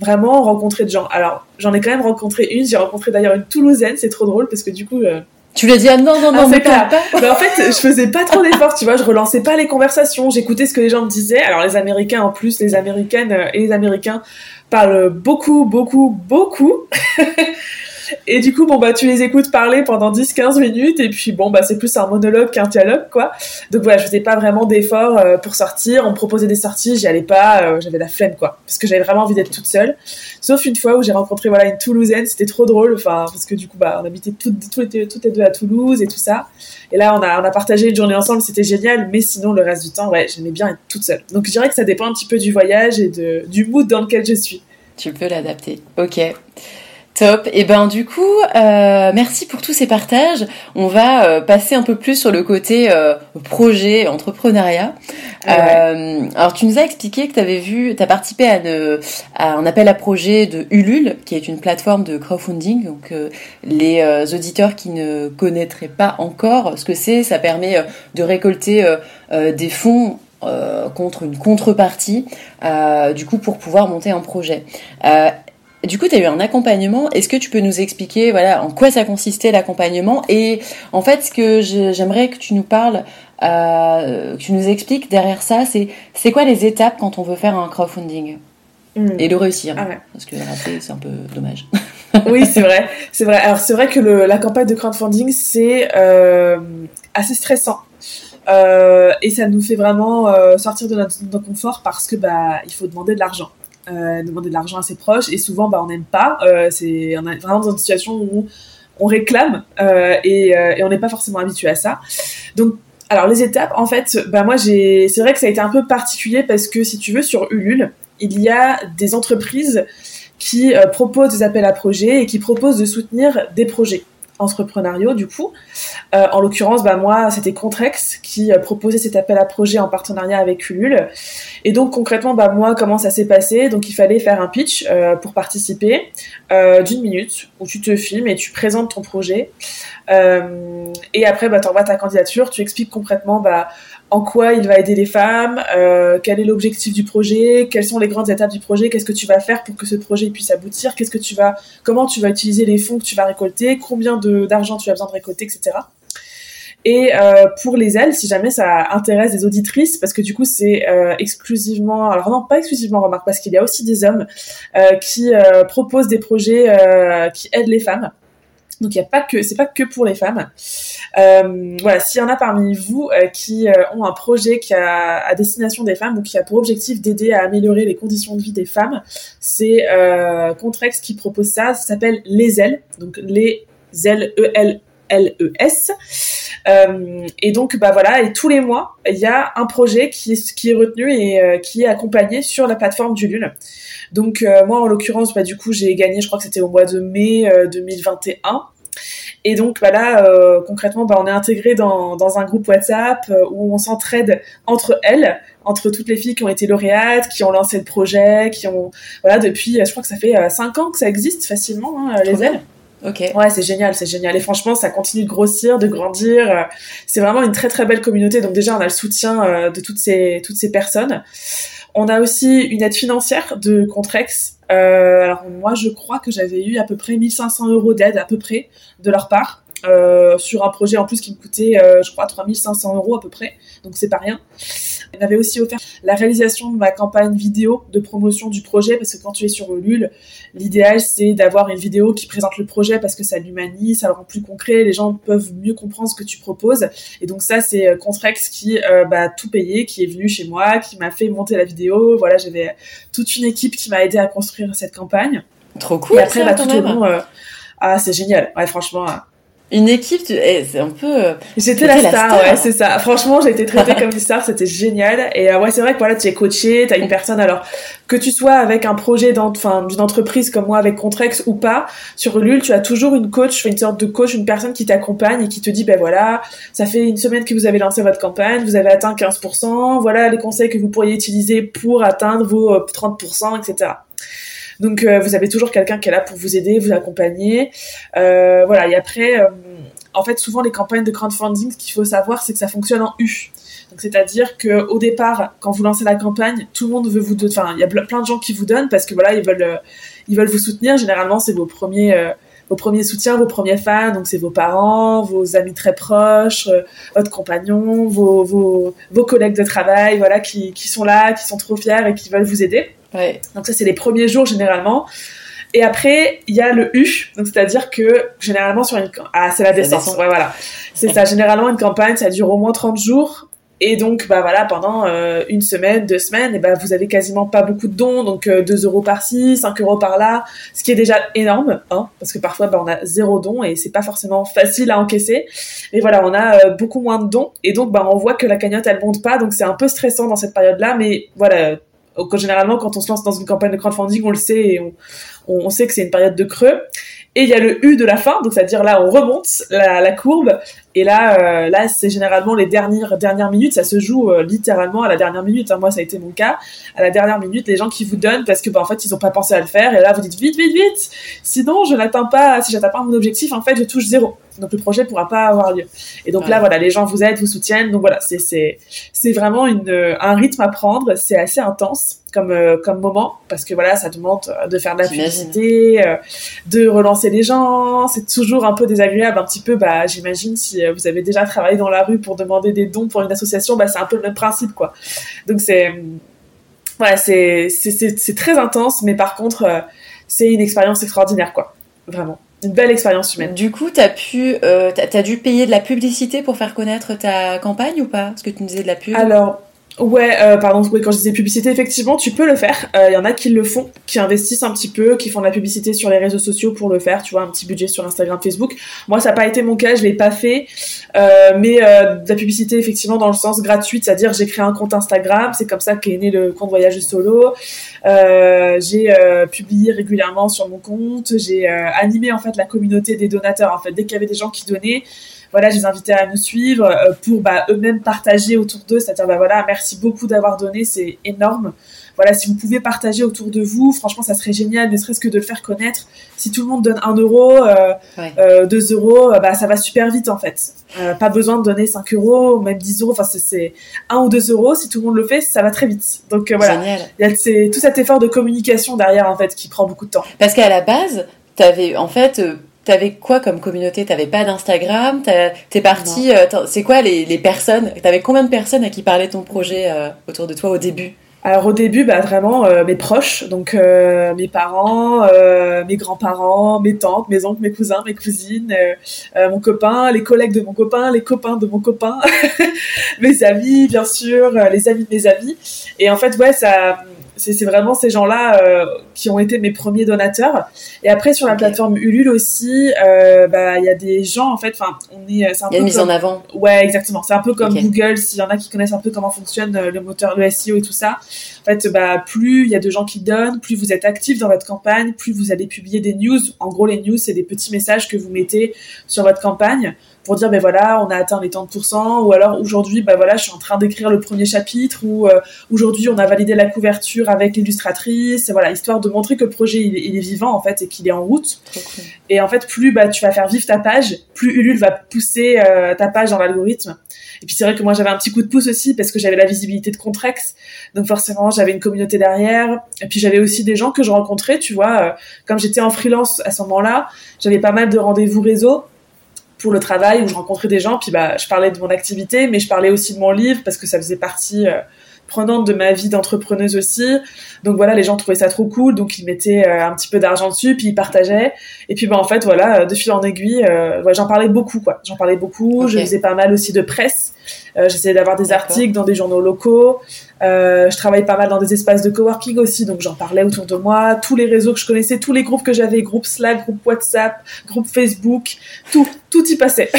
vraiment rencontrer de gens. Alors, j'en ai quand même rencontré une. J'ai rencontré d'ailleurs une Toulousaine. C'est trop drôle parce que du coup... Euh... Tu lui as dit « Ah non, non, non, ah, mais pas. » Ben, en fait, je faisais pas trop d'efforts, tu vois. Je relançais pas les conversations. J'écoutais ce que les gens me disaient. Alors, les Américains, en plus, les Américaines et les Américains parlent beaucoup, beaucoup, beaucoup. Et du coup, bon, bah, tu les écoutes parler pendant dix à quinze minutes. Et puis, bon, bah, c'est plus un monologue qu'un dialogue, quoi. Donc, voilà, je faisais pas vraiment d'efforts euh, pour sortir. On me proposait des sorties, j'y allais pas. Euh, j'avais la flemme, quoi. Parce que j'avais vraiment envie d'être toute seule. Sauf une fois où j'ai rencontré, voilà, une Toulousaine. C'était trop drôle. Enfin, parce que du coup, bah, on habitait toutes, toutes, les, toutes les deux à Toulouse et tout ça. Et là, on a, on a partagé une journée ensemble. C'était génial. Mais sinon, le reste du temps, ouais, j'aimais bien être toute seule. Donc, je dirais que ça dépend un petit peu du voyage et de, du mood dans lequel je suis. Tu peux l'adapter. Ok. Top. Et ben du coup, euh, merci pour tous ces partages. On va euh, passer un peu plus sur le côté euh, projet, entrepreneuriat. Ouais. Euh, alors tu nous as expliqué que tu avais vu, tu as participé à, une, à un appel à projet de Ulule, qui est une plateforme de crowdfunding. Donc euh, les euh, auditeurs qui ne connaîtraient pas encore ce que c'est, ça permet euh, de récolter euh, euh, des fonds. Euh, contre une contrepartie euh, du coup pour pouvoir monter un projet. Euh, du coup tu as eu un accompagnement, est-ce que tu peux nous expliquer voilà, en quoi ça consistait l'accompagnement et en fait ce que je, j'aimerais que tu nous parles, euh, que tu nous expliques derrière ça, c'est, c'est quoi les étapes quand on veut faire un crowdfunding mmh. et le réussir, ah ouais. parce que rater c'est un peu dommage. Oui, c'est vrai, c'est vrai. Alors c'est vrai que le, la campagne de crowdfunding c'est euh, assez stressant. Euh, et ça nous fait vraiment euh, sortir de notre zone de confort parce que bah il faut demander de l'argent, euh, demander de l'argent à ses proches et souvent bah on n'aime pas. Euh, c'est on est vraiment dans une situation où on réclame euh, et, euh, et on n'est pas forcément habitué à ça. Donc alors les étapes en fait bah moi j'ai c'est vrai que ça a été un peu particulier parce que si tu veux sur Ulule il y a des entreprises qui euh, proposent des appels à projets et qui proposent de soutenir des projets entrepreneuriaux du coup. Euh, en l'occurrence, bah moi, c'était Contrex qui euh, proposait cet appel à projet en partenariat avec Ulule. Et donc concrètement, bah moi, comment ça s'est passé ? Donc il fallait faire un pitch euh, pour participer euh, d'une minute où tu te filmes et tu présentes ton projet. Euh, et après, bah t'envoies ta candidature, tu expliques concrètement bah en quoi il va aider les femmes, euh, quel est l'objectif du projet, quelles sont les grandes étapes du projet, qu'est-ce que tu vas faire pour que ce projet puisse aboutir, qu'est-ce que tu vas, comment tu vas utiliser les fonds que tu vas récolter, combien de, d'argent tu as besoin de récolter, et cetera. Et euh, pour les ailes, si jamais ça intéresse des auditrices, parce que du coup c'est euh, exclusivement, alors non pas exclusivement, remarque, parce qu'il y a aussi des hommes euh, qui euh, proposent des projets euh, qui aident les femmes. Donc il y a pas que c'est pas que pour les femmes. Euh, voilà, s'il y en a parmi vous euh, qui euh, ont un projet qui a à destination des femmes ou qui a pour objectif d'aider à améliorer les conditions de vie des femmes, c'est euh, Contrex qui propose ça. Ça s'appelle Les Ailes, donc les ailes E L L E S. Euh, et donc bah voilà, et tous les mois il y a un projet qui est qui est retenu et euh, qui est accompagné sur la plateforme d'Ulule. Donc euh, moi en l'occurrence bah du coup j'ai gagné, je crois que c'était au mois de mai euh, deux mille vingt et un et donc bah là euh, concrètement bah on est intégré dans dans un groupe WhatsApp euh, où on s'entraide entre elles, entre toutes les filles qui ont été lauréates, qui ont lancé le projet, qui ont voilà depuis euh, je crois que ça fait euh, cinq ans que ça existe facilement hein, les ailes. Ok. Ouais, c'est génial, c'est génial. Et franchement, ça continue de grossir, de grandir. C'est vraiment une très très belle communauté. Donc déjà, on a le soutien de toutes ces toutes ces personnes. On a aussi une aide financière de Contrex. Euh, alors moi, je crois que j'avais eu à peu près mille cinq cents euros d'aide à peu près de leur part euh, sur un projet en plus qui me coûtait, euh, je crois, trois mille cinq cents euros à peu près. Donc c'est pas rien. On avait aussi offert la réalisation de ma campagne vidéo de promotion du projet parce que quand tu es sur Ulule, l'idéal c'est d'avoir une vidéo qui présente le projet parce que ça l'humanise, ça le rend plus concret, les gens peuvent mieux comprendre ce que tu proposes. Et donc ça c'est Contrex qui euh, bah, tout payé, qui est venu chez moi, qui m'a fait monter la vidéo. Voilà, j'avais toute une équipe qui m'a aidé à construire cette campagne. Trop cool. Et après ça, bah, tout au long, euh... ah c'est génial. Ouais franchement. Euh... Une équipe, de... eh, c'est un peu... J'étais la star, la star, ouais, hein. C'est ça. Franchement, j'ai été traitée comme une star, c'était génial. Et euh, ouais, c'est vrai que voilà, tu es coachée, t'as une personne, alors, que tu sois avec un projet d'en... enfin, d'une entreprise comme moi, avec Contrex ou pas, sur Ulule, tu as toujours une coach, une sorte de coach, une personne qui t'accompagne et qui te dit, ben bah, voilà, ça fait une semaine que vous avez lancé votre campagne, vous avez atteint quinze pour cent, voilà les conseils que vous pourriez utiliser pour atteindre vos trente pour cent, et cetera. Donc, euh, vous avez toujours quelqu'un qui est là pour vous aider, vous accompagner. Euh, voilà, et après, euh, en fait, souvent, les campagnes de crowdfunding, ce qu'il faut savoir, c'est que ça fonctionne en U. Donc, c'est-à-dire qu'au départ, quand vous lancez la campagne, tout le monde veut vous donner... Enfin, il y a plein de gens qui vous donnent parce que, voilà, ils veulent, euh, ils veulent vous soutenir. Généralement, c'est vos premiers... Euh, vos premiers soutiens, vos premiers fans, donc c'est vos parents, vos amis très proches, euh, votre compagnon, vos, vos, vos collègues de travail, voilà, qui, qui sont là, qui sont trop fiers et qui veulent vous aider. Ouais. Donc ça, c'est les premiers jours, généralement. Et après, il y a le U, donc c'est-à-dire que généralement sur une ah c'est la descente, ouais voilà, c'est ça. Généralement une campagne, ça dure au moins trente jours. Et donc, bah voilà, pendant euh, une semaine, deux semaines, et bah, vous avez quasiment pas beaucoup de dons, donc euh, deux euros par-ci, cinq euros par-là, ce qui est déjà énorme, hein, parce que parfois, bah, on a zéro don et c'est pas forcément facile à encaisser. Mais voilà, on a euh, beaucoup moins de dons, et donc, bah, on voit que la cagnotte, elle monte pas, donc c'est un peu stressant dans cette période-là, mais voilà, donc, généralement, quand on se lance dans une campagne de crowdfunding, on le sait, et on, on, on sait que c'est une période de creux. Et il y a le U de la fin, donc c'est-à-dire là, on remonte la, la courbe, et là, euh, là, c'est généralement les dernières, dernières minutes, ça se joue euh, littéralement à la dernière minute, hein. Moi, ça a été mon cas, à la dernière minute, les gens qui vous donnent, parce que, bah, en fait, ils n'ont pas pensé à le faire, et là, vous dites vite, vite, vite, sinon, je n'atteins pas, si j'atteins pas mon objectif, en fait, je touche zéro, donc le projet ne pourra pas avoir lieu. Et donc ouais. Là, voilà, les gens vous aident, vous soutiennent, donc voilà, c'est, c'est, c'est vraiment une, euh, un rythme à prendre, c'est assez intense. Comme, euh, comme moment, parce que voilà, ça demande de faire de la publicité, euh, de relancer les gens, c'est toujours un peu désagréable, un petit peu, bah, j'imagine si vous avez déjà travaillé dans la rue pour demander des dons pour une association, bah, c'est un peu le même principe, quoi. Donc c'est, voilà, c'est, c'est, c'est, c'est très intense, mais par contre, euh, c'est une expérience extraordinaire, quoi. Vraiment. Une belle expérience humaine. Du coup, t'as pu, euh, t'as, t'as dû payer de la publicité pour faire connaître ta campagne ou pas? Parce que tu nous disais de la pub. Alors, Ouais, euh, pardon, oui, quand je disais publicité, effectivement, tu peux le faire. Il euh, y en a qui le font, qui investissent un petit peu, qui font de la publicité sur les réseaux sociaux pour le faire, tu vois, un petit budget sur Instagram, Facebook. Moi, ça n'a pas été mon cas, je l'ai pas fait. Euh, mais euh, de la publicité, effectivement, dans le sens gratuit, c'est-à-dire j'ai créé un compte Instagram, c'est comme ça qu'est né le compte Voyageuse Solo. Euh, j'ai euh, publié régulièrement sur mon compte, j'ai euh, animé, en fait, la communauté des donateurs. En fait, dès qu'il y avait des gens qui donnaient, voilà, je les invitais à nous suivre euh, pour bah, eux-mêmes partager autour d'eux, c'est-à-dire bah voilà, merci beaucoup d'avoir donné, c'est énorme. Voilà, si vous pouvez partager autour de vous, franchement, ça serait génial, ne serait-ce que de le faire connaître. Si tout le monde donne un euro, euh, ouais. euh, deux euros, bah ça va super vite en fait. Euh, pas besoin de donner cinq euros, même dix euros. Enfin, c'est, c'est un ou deux euros. Si tout le monde le fait, ça va très vite. Donc euh, voilà, il y a c'est, tout cet effort de communication derrière en fait qui prend beaucoup de temps. Parce qu'à la base, t'avais en fait. Euh... T'avais quoi comme communauté? T'avais pas d'Instagram? T'es partie... Euh, c'est quoi les, les personnes? T'avais combien de personnes à qui parlait ton projet euh, autour de toi au début? Alors au début, bah, vraiment euh, mes proches, donc euh, mes parents, euh, mes grands-parents, mes tantes, mes oncles, mes cousins, mes cousines, euh, euh, mon copain, les collègues de mon copain, les copains de mon copain, mes amis, bien sûr, euh, les amis de mes amis. Et en fait, ouais, ça... C'est, c'est vraiment ces gens-là euh, qui ont été mes premiers donateurs. Et après, sur la okay. plateforme Ulule aussi, euh, bah, il y a des gens, en fait, enfin, on est... C'est un il y a une mise comme... en avant. Ouais, exactement. C'est un peu comme okay. Google, s'il y en a qui connaissent un peu comment fonctionne le moteur, le S E O et tout ça. En fait, bah, plus il y a de gens qui donnent, plus vous êtes actifs dans votre campagne, plus vous allez publier des news. En gros, les news, c'est des petits messages que vous mettez sur votre campagne pour dire, ben voilà, on a atteint les trente pour cent, ou alors aujourd'hui, ben voilà, je suis en train d'écrire le premier chapitre, ou euh, aujourd'hui, on a validé la couverture avec l'illustratrice, voilà, histoire de montrer que le projet, il, il est vivant, en fait, et qu'il est en route. Okay. Et en fait, plus bah, tu vas faire vivre ta page, plus Ulule va pousser euh, ta page dans l'algorithme. Et puis, c'est vrai que moi, j'avais un petit coup de pouce aussi, parce que j'avais la visibilité de Contrex, donc forcément, j'avais une communauté derrière, et puis j'avais aussi des gens que je rencontrais, tu vois, euh, comme j'étais en freelance à ce moment-là, j'avais pas mal de rendez-vous réseau, pour le travail, où je rencontrais des gens, puis bah, je parlais de mon activité, mais je parlais aussi de mon livre, parce que ça faisait partie euh, prenante de ma vie d'entrepreneuse aussi. Donc voilà, les gens trouvaient ça trop cool, donc ils mettaient euh, un petit peu d'argent dessus, puis ils partageaient. Et puis bah, en fait, voilà, de fil en aiguille, euh, ouais, j'en parlais beaucoup, quoi. J'en parlais beaucoup, okay. Je faisais pas mal aussi de presse. Euh, j'essayais d'avoir des D'accord. articles dans des journaux locaux. Euh, je travaillais pas mal dans des espaces de coworking aussi, donc j'en parlais autour de moi. Tous les réseaux que je connaissais, tous les groupes que j'avais, groupe Slack, groupe WhatsApp, groupe Facebook, tout, tout y passait.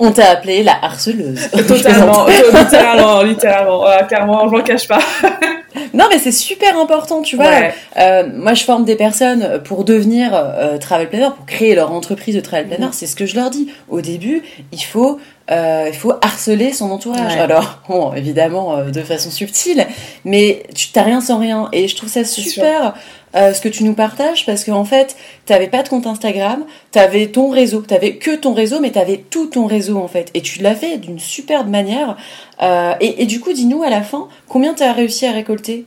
On t'a appelée la harceleuse. Totalement, littéralement, littéralement. Euh, clairement, je m'en cache pas. Non, mais c'est super important, tu vois. Ouais. Euh, moi, je forme des personnes pour devenir euh, travel planner, pour créer leur entreprise de travel planner. Mmh. C'est ce que je leur dis. Au début, il faut... Euh, il faut harceler son entourage. Ouais. Alors, bon, évidemment, euh, de façon subtile, mais tu t'as rien sans rien. Et je trouve ça super euh, ce que tu nous partages, parce qu'en fait, t'avais pas de compte Instagram, t'avais ton réseau, t'avais que ton réseau, mais t'avais tout ton réseau, en fait. Et tu l'as fait d'une superbe manière. Euh, et, et du coup, dis-nous, à la fin, combien t'as réussi à récolter?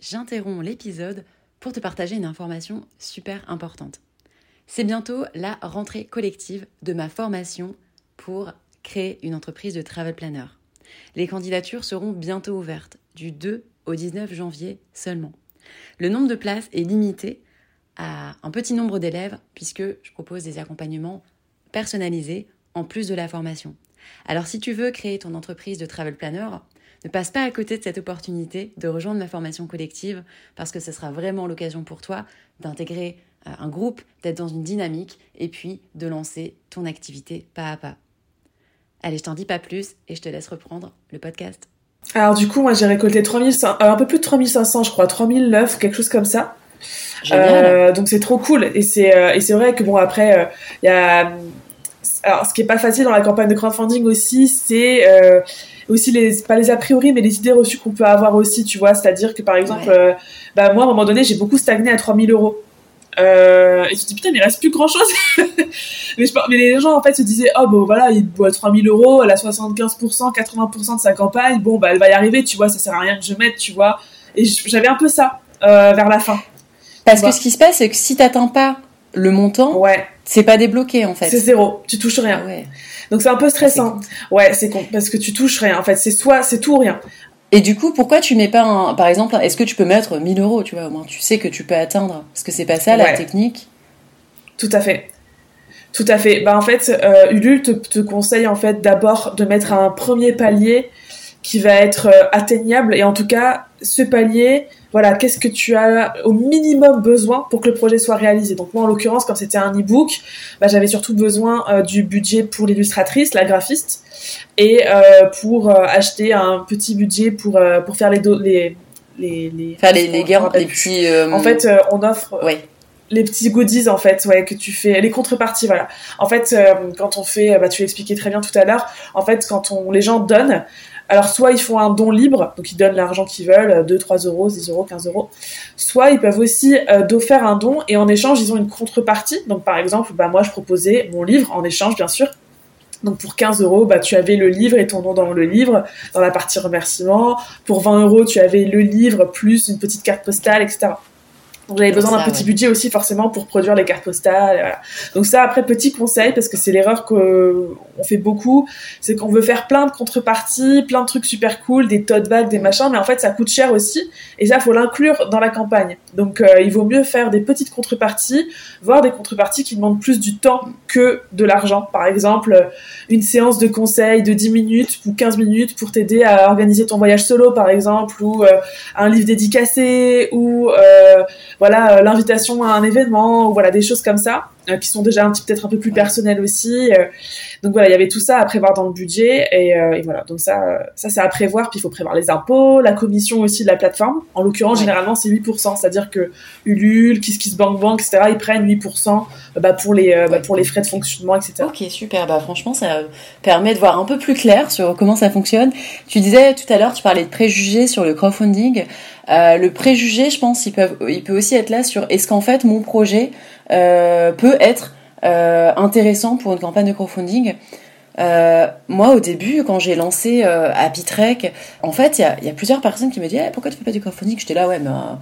J'interromps l'épisode pour te partager une information super importante. C'est bientôt la rentrée collective de ma formation pour créer une entreprise de travel planner. Les candidatures seront bientôt ouvertes, du deux au dix-neuf janvier seulement. Le nombre de places est limité à un petit nombre d'élèves puisque je propose des accompagnements personnalisés en plus de la formation. Alors si tu veux créer ton entreprise de travel planner, ne passe pas à côté de cette opportunité de rejoindre ma formation collective parce que ce sera vraiment l'occasion pour toi d'intégrer un groupe, d'être dans une dynamique et puis de lancer ton activité pas à pas. Allez, je t'en dis pas plus et je te laisse reprendre le podcast. Alors du coup, moi j'ai récolté trois mille cinq cents, un peu plus de trois mille cinq cents je crois, trois mille neuf, quelque chose comme ça. Euh, donc c'est trop cool et c'est, euh, et c'est vrai que bon après, il euh, y a... Alors, ce qui est pas facile dans la campagne de crowdfunding aussi, c'est euh, aussi les pas les a priori, mais les idées reçues qu'on peut avoir aussi, tu vois. C'est-à-dire que par exemple, ouais. euh, bah moi à un moment donné, j'ai beaucoup stagné à trois mille euros. Euh, et tu te dis putain, mais il reste plus grand chose. mais, je, mais les gens en fait se disaient oh bon voilà, il doit trois mille euros, elle a soixante-quinze pour cent, quatre-vingts pour cent de sa campagne. Bon bah elle va y arriver, tu vois. Ça sert à rien que je mette, tu vois. Et j'avais un peu ça euh, vers la fin. Parce que ce qui se passe, c'est que si t'atteins pas le montant, ouais. c'est pas débloqué en fait. C'est zéro, tu touches rien. Ah ouais. Donc c'est un peu stressant. C'est con. Ouais, c'est con parce que tu touches rien en fait. C'est soit, c'est tout ou rien. Et du coup, pourquoi tu mets pas un, par exemple, est-ce que tu peux mettre mille euros, tu vois, au moins tu sais que tu peux atteindre, parce que c'est pas ça la ouais. technique. Tout à fait. Tout à fait. Bah en fait, euh, Ulule te, te conseille en fait d'abord de mettre un premier palier qui va être euh, atteignable et en tout cas ce palier. Voilà, qu'est-ce que tu as au minimum besoin pour que le projet soit réalisé. Donc moi, en l'occurrence, comme c'était un e-book, bah, j'avais surtout besoin euh, du budget pour l'illustratrice, la graphiste, et euh, pour euh, acheter un petit budget pour, euh, pour faire les... Do- les, les, les faire les, les gars, les petits... Euh... En fait, euh, on offre... Ouais. Les petits goodies, en fait, ouais, que tu fais, les contreparties, voilà. En fait, euh, quand on fait, bah, tu l'expliquais très bien tout à l'heure, en fait, quand on, les gens donnent, alors soit ils font un don libre, donc ils donnent l'argent qu'ils veulent, deux, trois euros, dix euros, quinze euros, soit ils peuvent aussi euh, faire un don et en échange, ils ont une contrepartie. Donc, par exemple, bah, moi, je proposais mon livre en échange, bien sûr. Donc, pour quinze euros, bah, tu avais le livre et ton nom dans le livre, dans la partie remerciements. Pour vingt euros, tu avais le livre plus une petite carte postale, et cetera. Donc j'avais besoin ça, d'un petit ouais. budget aussi forcément pour produire les cartes postales. Voilà. Donc ça après petit conseil parce que c'est l'erreur qu'on fait beaucoup, c'est qu'on veut faire plein de contreparties, plein de trucs super cool, des tote bags, des machins, mais en fait ça coûte cher aussi et ça faut l'inclure dans la campagne. Donc euh, il vaut mieux faire des petites contreparties, voire des contreparties qui demandent plus du temps que de l'argent. Par exemple une séance de conseil de dix minutes ou quinze minutes pour t'aider à organiser ton voyage solo par exemple ou euh, un livre dédicacé ou euh, voilà, euh, l'invitation à un événement, voilà, des choses comme ça, euh, qui sont déjà un petit, peut-être un peu plus personnelles aussi. Euh, donc voilà, il y avait tout ça à prévoir dans le budget. Et, euh, et voilà, donc ça, euh, ça c'est à prévoir. Puis il faut prévoir les impôts, la commission aussi de la plateforme. En l'occurrence, ouais. généralement, c'est huit pour cent. C'est-à-dire que Ulule, KissKissBankBank, et cetera, ils prennent huit pour cent bah, pour, les, euh, bah, pour les frais de fonctionnement, et cetera. Ok, super. Bah, franchement, ça permet de voir un peu plus clair sur comment ça fonctionne. Tu disais tout à l'heure, tu parlais de préjugés sur le crowdfunding. Euh, le préjugé, je pense, il peut, il peut aussi être là sur est-ce qu'en fait mon projet euh, peut être euh, intéressant pour une campagne de crowdfunding. Euh, moi, au début, quand j'ai lancé euh, Happy Trek, en fait, il y a, y a plusieurs personnes qui me disaient hey, pourquoi tu fais pas du crowdfunding. J'étais là, ouais, mais. Euh...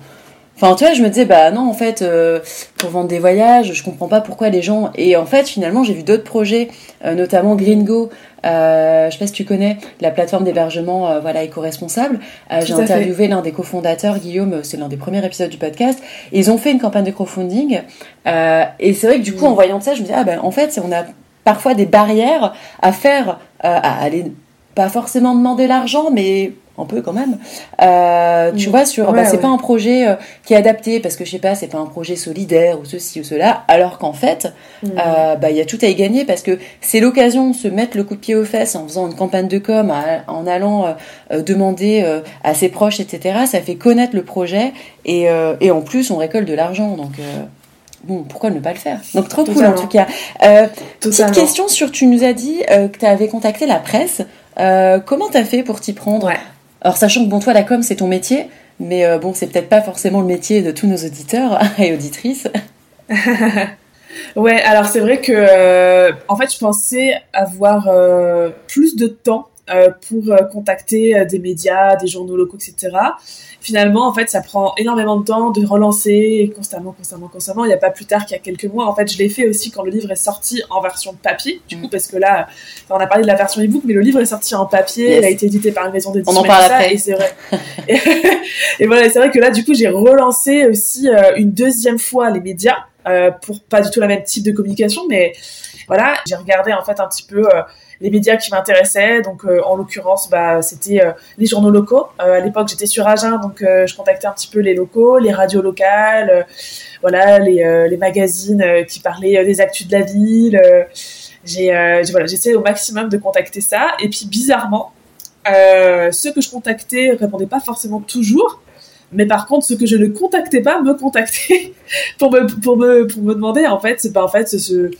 Enfin, tu vois, je me disais bah non, en fait, euh, pour vendre des voyages, je comprends pas pourquoi les gens. Et en fait, finalement, j'ai vu d'autres projets, euh, notamment GreenGo. Euh, je sais pas si tu connais la plateforme d'hébergement euh, voilà, éco-responsable. Euh, j'ai interviewé fait. l'un des cofondateurs, Guillaume, c'est l'un des premiers épisodes du podcast. Ils ont fait une campagne de crowdfunding. Euh, et c'est vrai que du coup, en voyant ça, je me disais, ah ben en fait, on a parfois des barrières à faire, euh, à aller pas forcément demander l'argent, mais un peu quand même. Euh, tu mmh. vois, sur, ouais, bah, c'est ouais. pas un projet euh, qui est adapté parce que je sais pas, c'est pas un projet solidaire ou ceci ou cela, alors qu'en fait, mmh. euh, bah, il y a tout à y gagner parce que c'est l'occasion de se mettre le coup de pied aux fesses en faisant une campagne de com, à, en allant euh, euh, demander euh, à ses proches, et cetera. Ça fait connaître le projet et, euh, et en plus, on récolte de l'argent. Donc, euh, bon, pourquoi ne pas le faire ? Donc, trop Totalement. cool en tout cas. Euh, petite question sur, tu nous as dit euh, que tu avais contacté la presse. Euh, comment tu as fait pour t'y prendre ? ouais. Alors, sachant que, bon, toi, la com, c'est ton métier, mais euh, bon, c'est peut-être pas forcément le métier de tous nos auditeurs et auditrices. Ouais, alors c'est vrai que, euh, en fait, je pensais avoir euh, plus de temps euh, pour euh, contacter euh, des médias, des journaux locaux, et cetera. Finalement, en fait, ça prend énormément de temps de relancer constamment, constamment, constamment. Il n'y a pas plus tard qu'il y a quelques mois. En fait, je l'ai fait aussi quand le livre est sorti en version papier, du coup, parce que là, on a parlé de la version e-book, mais le livre est sorti en papier, yes. Il a été édité par une maison d'édition. On en parle après. Et c'est vrai. et, et voilà, c'est vrai que là, du coup, j'ai relancé aussi euh, une deuxième fois les médias. Euh, pour pas du tout la même type de communication, mais voilà, j'ai regardé en fait un petit peu euh, les médias qui m'intéressaient, donc euh, en l'occurrence bah, c'était euh, les journaux locaux, euh, à l'époque j'étais sur Agen, donc euh, je contactais un petit peu les locaux, les radios locales, euh, voilà, les, euh, les magazines euh, qui parlaient euh, des actus de la ville, euh, j'ai, euh, j'ai, voilà, j'essayais au maximum de contacter ça, et puis bizarrement, euh, ceux que je contactais répondaient pas forcément toujours. Mais par contre, ceux que je ne contactais pas me contactaient pour me pour me pour me demander en fait, bah en fait, ce, ce,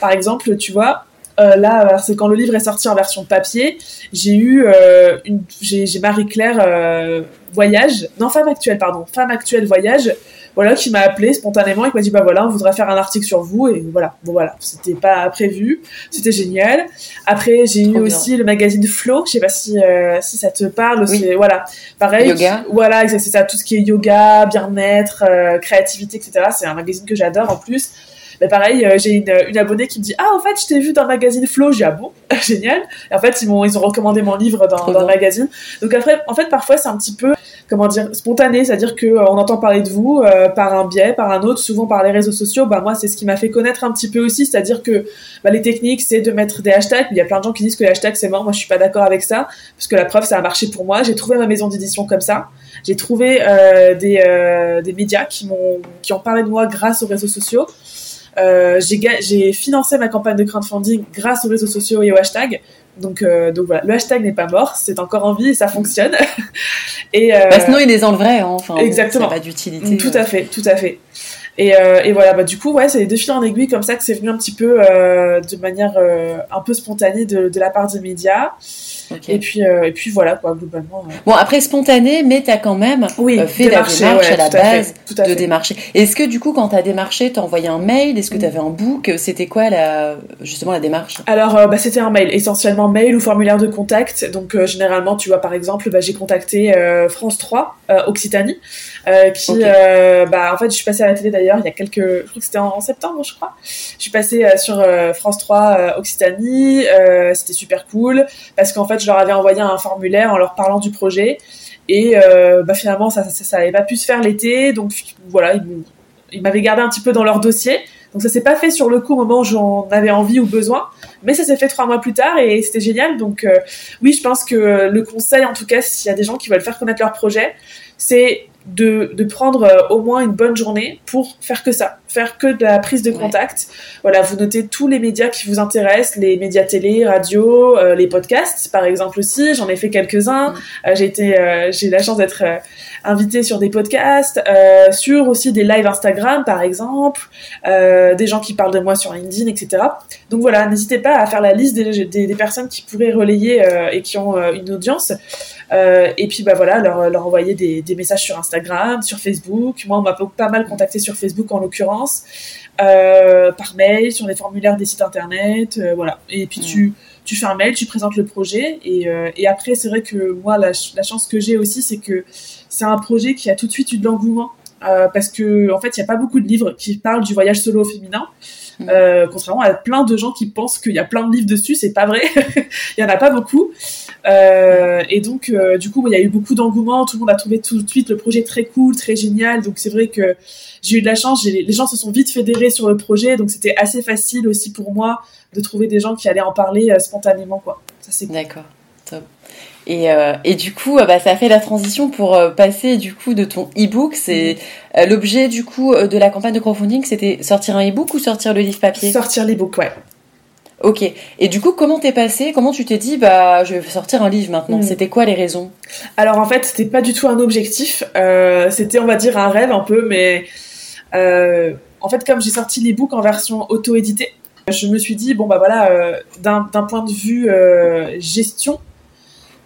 par exemple, tu vois, euh, là, c'est quand le livre est sorti en version papier, j'ai eu euh, une, j'ai, j'ai Marie Claire euh, Voyage, non Femme Actuelle, pardon, Femme Actuelle Voyage, voilà, qui m'a appelée spontanément et qui m'a dit bah voilà, on voudrait faire un article sur vous et voilà, bon voilà, c'était pas prévu, c'était génial. Après, j'ai Trop eu bien. aussi le magazine Flow, je sais pas si euh, si ça te parle, oui. c'est, voilà, pareil, yoga. voilà, c'est ça, tout ce qui est yoga, bien-être, euh, créativité, et cetera. C'est un magazine que j'adore en plus. Mais pareil, euh, j'ai une, une abonnée qui me dit « Ah, en fait, je t'ai vu dans le magazine Flow. » J'ai dit « Ah bon ? Génial !» Et en fait, ils m'ont, ils ont recommandé mon livre dans, dans le magazine. Donc après, en fait, parfois, c'est un petit peu, comment dire, spontané. C'est-à-dire qu'on euh, entend parler de vous euh, par un biais, par un autre, souvent par les réseaux sociaux. Bah, moi, c'est ce qui m'a fait connaître un petit peu aussi. C'est-à-dire que bah, les techniques, c'est de mettre des hashtags. Il y a plein de gens qui disent que les hashtags, c'est mort. Moi, je suis pas d'accord avec ça. Parce que la preuve, ça a marché pour moi. J'ai trouvé ma maison d'édition comme ça. J'ai trouvé euh, des, euh, des médias qui, m'ont, qui ont parlé de moi grâce aux réseaux sociaux. Euh, j'ai, j'ai financé ma campagne de crowdfunding grâce aux réseaux sociaux et aux hashtags. Donc, euh, donc voilà, le hashtag n'est pas mort, c'est encore en vie et ça fonctionne. et, euh... bah, sinon, il les enlèverait, hein. Enfin, exactement. Ça n'a pas d'utilité. Tout euh... à fait, tout à fait. Et, euh, et voilà, bah, du coup, ouais, c'est de fil en aiguille comme ça que c'est venu un petit peu euh, de manière euh, un peu spontanée de, de la part des médias. Okay. Et puis, euh, et puis voilà, quoi, globalement. Euh... Bon, après, spontané, mais t'as quand même oui, euh, fait la démarche ouais, à la base à à de fait. démarcher. Est-ce que, du coup, quand t'as démarché, t'as envoyé un mail ? Est-ce que t'avais un book ? C'était quoi, la... justement, la démarche ? Alors, euh, bah, c'était un mail, essentiellement mail ou formulaire de contact. Donc, euh, généralement, tu vois, par exemple, bah, j'ai contacté euh, France trois, euh, Occitanie, euh, qui, okay. euh, bah, en fait, je suis passée à la télé, d'ailleurs, il y a quelques... Je crois que c'était en, en septembre, je crois. Je suis passée euh, sur euh, France trois, euh, Occitanie. Euh, c'était super cool, parce qu'en fait, je leur avais envoyé un formulaire en leur parlant du projet et euh, bah finalement ça, ça, ça avait pas pu se faire l'été, donc voilà, ils, ils m'avaient gardé un petit peu dans leur dossier, donc ça s'est pas fait sur le coup au moment où j'en avais envie ou besoin, mais ça s'est fait trois mois plus tard et c'était génial. Donc euh, oui, je pense que le conseil, en tout cas s'il y a des gens qui veulent faire connaître leur projet, c'est de, de prendre euh, au moins une bonne journée pour faire que ça, faire que de la prise de contact. Ouais. Voilà, vous notez tous les médias qui vous intéressent, les médias télé, radio, euh, les podcasts, par exemple aussi. J'en ai fait quelques-uns. Mmh. Euh, j'ai été, euh, j'ai eu la chance d'être euh, invitée sur des podcasts, euh, sur aussi des lives Instagram, par exemple, euh, des gens qui parlent de moi sur LinkedIn, et cetera. Donc voilà, n'hésitez pas à faire la liste des, des, des personnes qui pourraient relayer euh, et qui ont euh, une audience. Euh, et puis bah voilà, leur, leur envoyer des, des messages sur Instagram. Instagram, sur Facebook. Moi, on m'a pas mal contacté sur Facebook en l'occurrence, euh, par mail, sur les formulaires des sites internet, euh, voilà. Et puis mmh. tu, tu fais un mail, tu présentes le projet et, euh, et après, c'est vrai que moi, la, la chance que j'ai aussi, c'est que c'est un projet qui a tout de suite eu de l'engouement euh, parce que en fait, il n'y a pas beaucoup de livres qui parlent du voyage solo féminin. Mmh. Euh, contrairement à plein de gens qui pensent qu'il y a plein de livres dessus, c'est pas vrai. Il y en a pas beaucoup. Euh, et donc, euh, du coup, il y a eu beaucoup d'engouement. Tout le monde a trouvé tout de suite le projet très cool, très génial. Donc, c'est vrai que j'ai eu de la chance. J'ai, les gens se sont vite fédérés sur le projet, donc c'était assez facile aussi pour moi de trouver des gens qui allaient en parler euh, spontanément, quoi. Ça c'est cool. D'accord. Top. Et, euh, et du coup, bah, ça fait la transition pour euh, passer du coup de ton e-book. C'est euh, l'objet du coup de la campagne de crowdfunding, c'était sortir un e-book ou sortir le livre papier ? Sortir l'e-book, ouais. Ok. Et du coup, comment t'es passée ? Comment tu t'es dit, bah, je vais sortir un livre maintenant ? mmh. C'était quoi les raisons ? Alors en fait, c'était pas du tout un objectif. Euh, c'était, on va dire, un rêve un peu, mais euh, en fait, comme j'ai sorti l'e-book en version auto-éditée, je me suis dit, bon bah voilà, euh, d'un, d'un point de vue euh, gestion,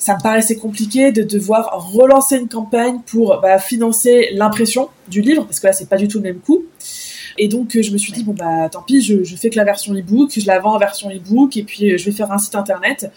ça me paraissait compliqué de devoir relancer une campagne pour bah, financer l'impression du livre, parce que là, c'est pas du tout le même coût. Et donc, je me suis dit, bon, bah, tant pis, je, je fais que la version e-book, je la vends en version e-book, et puis je vais faire un site internet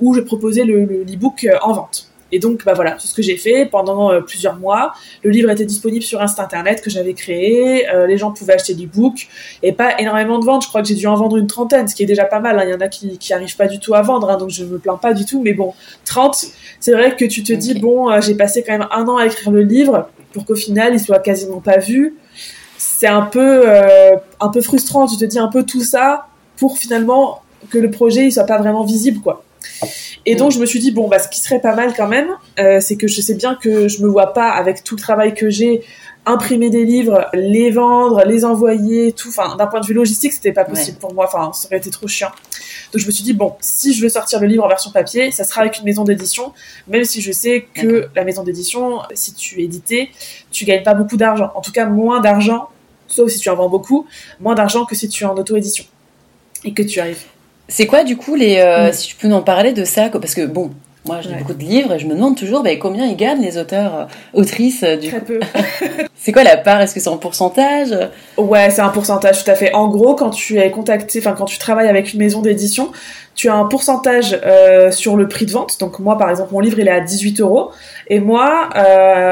où je proposais le, le, l'e-book en vente. Et donc, bah voilà, c'est ce que j'ai fait pendant euh, plusieurs mois. Le livre était disponible sur un site internet que j'avais créé. Euh, les gens pouvaient acheter l'e-book et pas énormément de ventes. Je crois que j'ai dû en vendre une trentaine, ce qui est déjà pas mal. Hein. Il y en a qui qui arrivent pas du tout à vendre, hein, donc je me plains pas du tout. Mais bon, trente, c'est vrai que tu te okay. dis bon, euh, j'ai passé quand même un an à écrire le livre pour qu'au final il soit quasiment pas vu. C'est un peu euh, un peu frustrant. Tu te dis un peu tout ça pour finalement que le projet il soit pas vraiment visible, quoi. Et donc je me suis dit bon bah ce qui serait pas mal quand même euh, c'est que je sais bien que je me vois pas avec tout le travail que j'ai imprimer des livres, les vendre, les envoyer, tout, enfin d'un point de vue logistique c'était pas possible ouais. pour moi, enfin ça aurait été trop chiant. Donc je me suis dit bon si je veux sortir le livre en version papier ça sera avec une maison d'édition, même si je sais que okay. la maison d'édition si tu éditais tu gagnes pas beaucoup d'argent, en tout cas moins d'argent sauf si tu en vends beaucoup, moins d'argent que si tu es en auto-édition et que tu arrives. C'est quoi du coup les euh, mmh. si tu peux nous en parler de ça quoi, parce que bon moi j'ai ouais. beaucoup de livres et je me demande toujours bah, combien ils gagnent les auteurs autrices du très coup. Peu c'est quoi la part, est-ce que c'est en pourcentage? Ouais c'est un pourcentage tout à fait, en gros quand tu es contacté, enfin quand tu travailles avec une maison d'édition tu as un pourcentage euh, sur le prix de vente, donc moi par exemple mon livre il est à dix-huit euros et moi euh,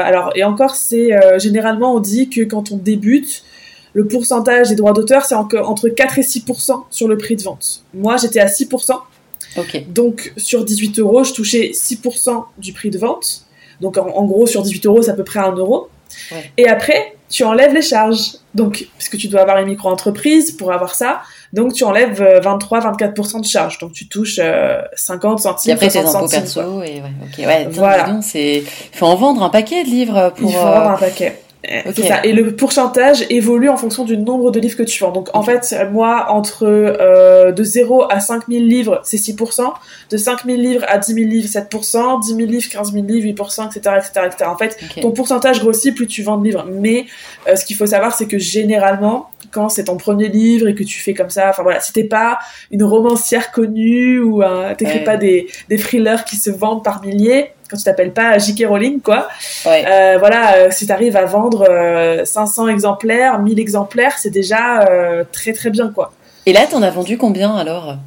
alors et encore c'est euh, généralement on dit que quand on débute le pourcentage des droits d'auteur, c'est entre quatre et six pour cent sur le prix de vente. Moi, j'étais à six pour cent. Okay. Donc, sur dix-huit euros, je touchais six pour cent du prix de vente. Donc, en, en gros, sur dix-huit euros, c'est à peu près un euro. Ouais. Et après, tu enlèves les charges. Donc, parce que tu dois avoir une micro-entreprise pour avoir ça. Donc, tu enlèves vingt-trois à vingt-quatre pour cent de charges. Donc, tu touches euh, cinquante centimes, et après, soixante centimes. Perso, et ouais, okay, ouais, voilà. Million, c'est... Il faut en vendre un paquet de livres. Pour, Il faut en vendre un paquet. C'est okay. ça. Et le pourcentage évolue en fonction du nombre de livres que tu vends. Donc, en okay. fait, moi, entre euh, de zéro à cinq mille livres, c'est six pour cent. De cinq mille livres à dix mille livres, sept pour cent. dix mille livres, quinze mille livres, huit pour cent, et cetera, et cetera, et cetera. En fait, okay. ton pourcentage grossit plus tu vends de livres. Mais euh, ce qu'il faut savoir, c'est que généralement, quand c'est ton premier livre et que tu fais comme ça, enfin voilà, si t'es pas une romancière connue ou euh, t'écris ouais. pas des, des thrillers qui se vendent par milliers... Quand tu t'appelles pas J K Rowling, quoi. Ouais. Euh, voilà, euh, si t'arrives à vendre euh, cinq cents exemplaires, mille exemplaires, c'est déjà euh, très très bien, quoi. Et là, t'en as vendu combien alors ?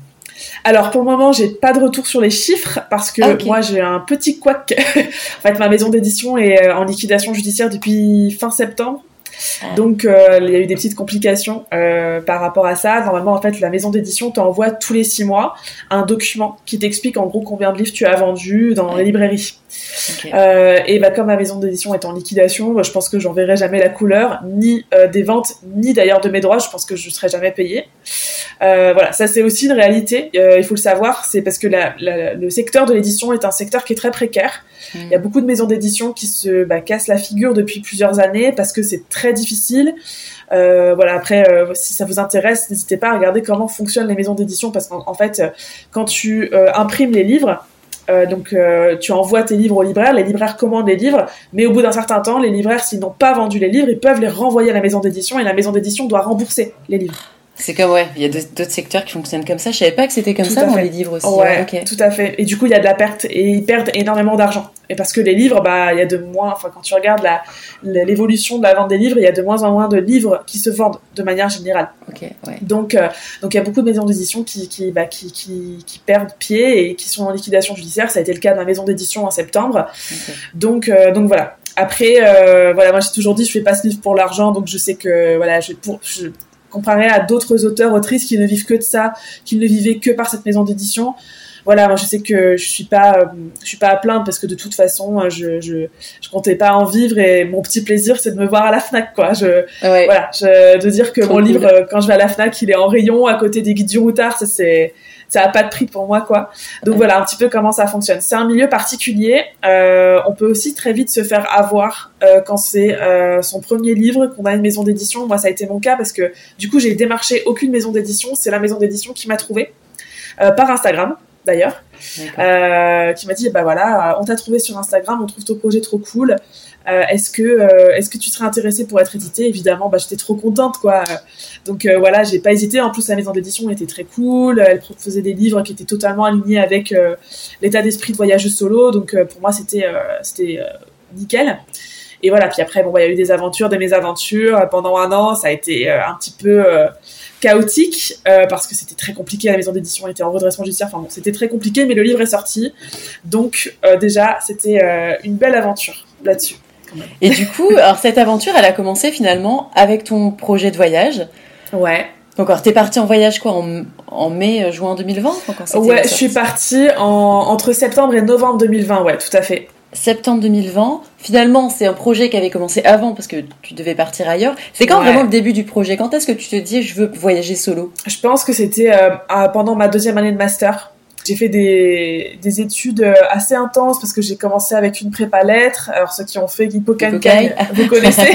Alors, pour le moment, j'ai pas de retour sur les chiffres parce que ah, okay. moi, j'ai un petit couac. En fait, ma maison d'édition est en liquidation judiciaire depuis fin septembre. Ah. Donc, euh, il y a eu des petites complications euh, par rapport à ça. Normalement, en fait, la maison d'édition t'envoie tous les six mois un document qui t'explique en gros combien de livres tu as vendus dans ah. les librairies. Okay. Euh, et bah, comme ma maison d'édition est en liquidation, bah, je pense que j'en verrai jamais la couleur, ni euh, des ventes, ni d'ailleurs de mes droits. Je pense que je serai jamais payée. Euh, voilà, ça c'est aussi une réalité. Euh, il faut le savoir, c'est parce que la, la, le secteur de l'édition est un secteur qui est très précaire. Mmh. Il y a beaucoup de maisons d'édition qui se bah, cassent la figure depuis plusieurs années parce que c'est très difficile. Euh, voilà, après, euh, si ça vous intéresse, n'hésitez pas à regarder comment fonctionnent les maisons d'édition parce qu'en en fait, quand tu euh, imprimes les livres, Euh, donc euh, tu envoies tes livres aux libraires, les libraires commandent les livres, mais au bout d'un certain temps, les libraires, s'ils n'ont pas vendu les livres, ils peuvent les renvoyer à la maison d'édition et la maison d'édition doit rembourser les livres. C'est comme, ouais, il y a d'autres secteurs qui fonctionnent comme ça. Je savais pas que c'était comme tout ça dans fait. Les livres aussi. Ouais, hein, okay. tout à fait. Et du coup, il y a de la perte et ils perdent énormément d'argent. Et parce que les livres, bah, il y a de moins, enfin, quand tu regardes la, l'évolution de la vente des livres, il y a de moins en moins de livres qui se vendent de manière générale. Ok, ouais. Donc, euh, donc il y a beaucoup de maisons d'édition qui, qui, bah, qui, qui, qui perdent pied et qui sont en liquidation judiciaire. Ça a été le cas de ma maison d'édition en septembre. Okay. Donc, euh, donc voilà. Après, euh, voilà, moi j'ai toujours dit, je fais pas ce livre pour l'argent, donc je sais que, voilà, je pour, je, comparé à d'autres auteurs, autrices qui ne vivent que de ça, qui ne vivaient que par cette maison d'édition. Voilà, moi je sais que je suis pas, euh, je suis pas à plaindre parce que de toute façon, je, je, je comptais pas en vivre et mon petit plaisir, c'est de me voir à la FNAC, quoi. Je, ouais. voilà, je, de dire que Trop mon cool. livre, quand je vais à la FNAC, il est en rayon à côté des guides du Routard, ça c'est, ça a pas de prix pour moi, quoi. Donc ouais. voilà, un petit peu comment ça fonctionne. C'est un milieu particulier. Euh, on peut aussi très vite se faire avoir euh, quand c'est euh, son premier livre, qu'on a une maison d'édition. Moi, ça a été mon cas parce que du coup, j'ai démarché aucune maison d'édition. C'est la maison d'édition qui m'a trouvée euh, par Instagram. D'ailleurs, euh, qui m'a dit bah voilà, on t'a trouvé sur Instagram, on trouve ton projet trop cool. Euh, est-ce que euh, est-ce que tu serais intéressée pour être éditée ? Évidemment, bah j'étais trop contente, quoi. Donc euh, voilà, j'ai pas hésité. En plus, la maison d'édition était très cool. Elle proposait des livres qui étaient totalement alignés avec euh, l'état d'esprit de Voyageuse Solo. Donc euh, pour moi, c'était euh, c'était euh, nickel. Et voilà, puis après, bon, bah, y a eu des aventures, des mésaventures. Pendant un an, ça a été euh, un petit peu euh, chaotique euh, parce que c'était très compliqué. La maison d'édition était en redressement judiciaire. Enfin bon, c'était très compliqué, mais le livre est sorti. Donc euh, déjà, c'était euh, une belle aventure là-dessus. Et du coup, alors cette aventure, elle a commencé finalement avec ton projet de voyage. Ouais. Donc, alors, t'es partie en voyage, quoi, en, en mai, juin deux mille vingt quand Ouais, je suis partie en, entre septembre et novembre deux mille vingt, ouais, tout à fait. Septembre deux mille vingt. Finalement, c'est un projet qui avait commencé avant parce que tu devais partir ailleurs. C'est quand ouais. vraiment le début du projet ? Quand est-ce que tu te dis « je veux voyager solo » ? Je pense que c'était euh, pendant ma deuxième année de master. J'ai fait des, des études assez intenses parce que j'ai commencé avec une prépa lettres. Alors, ceux qui ont fait Hippocagne, vous connaissez.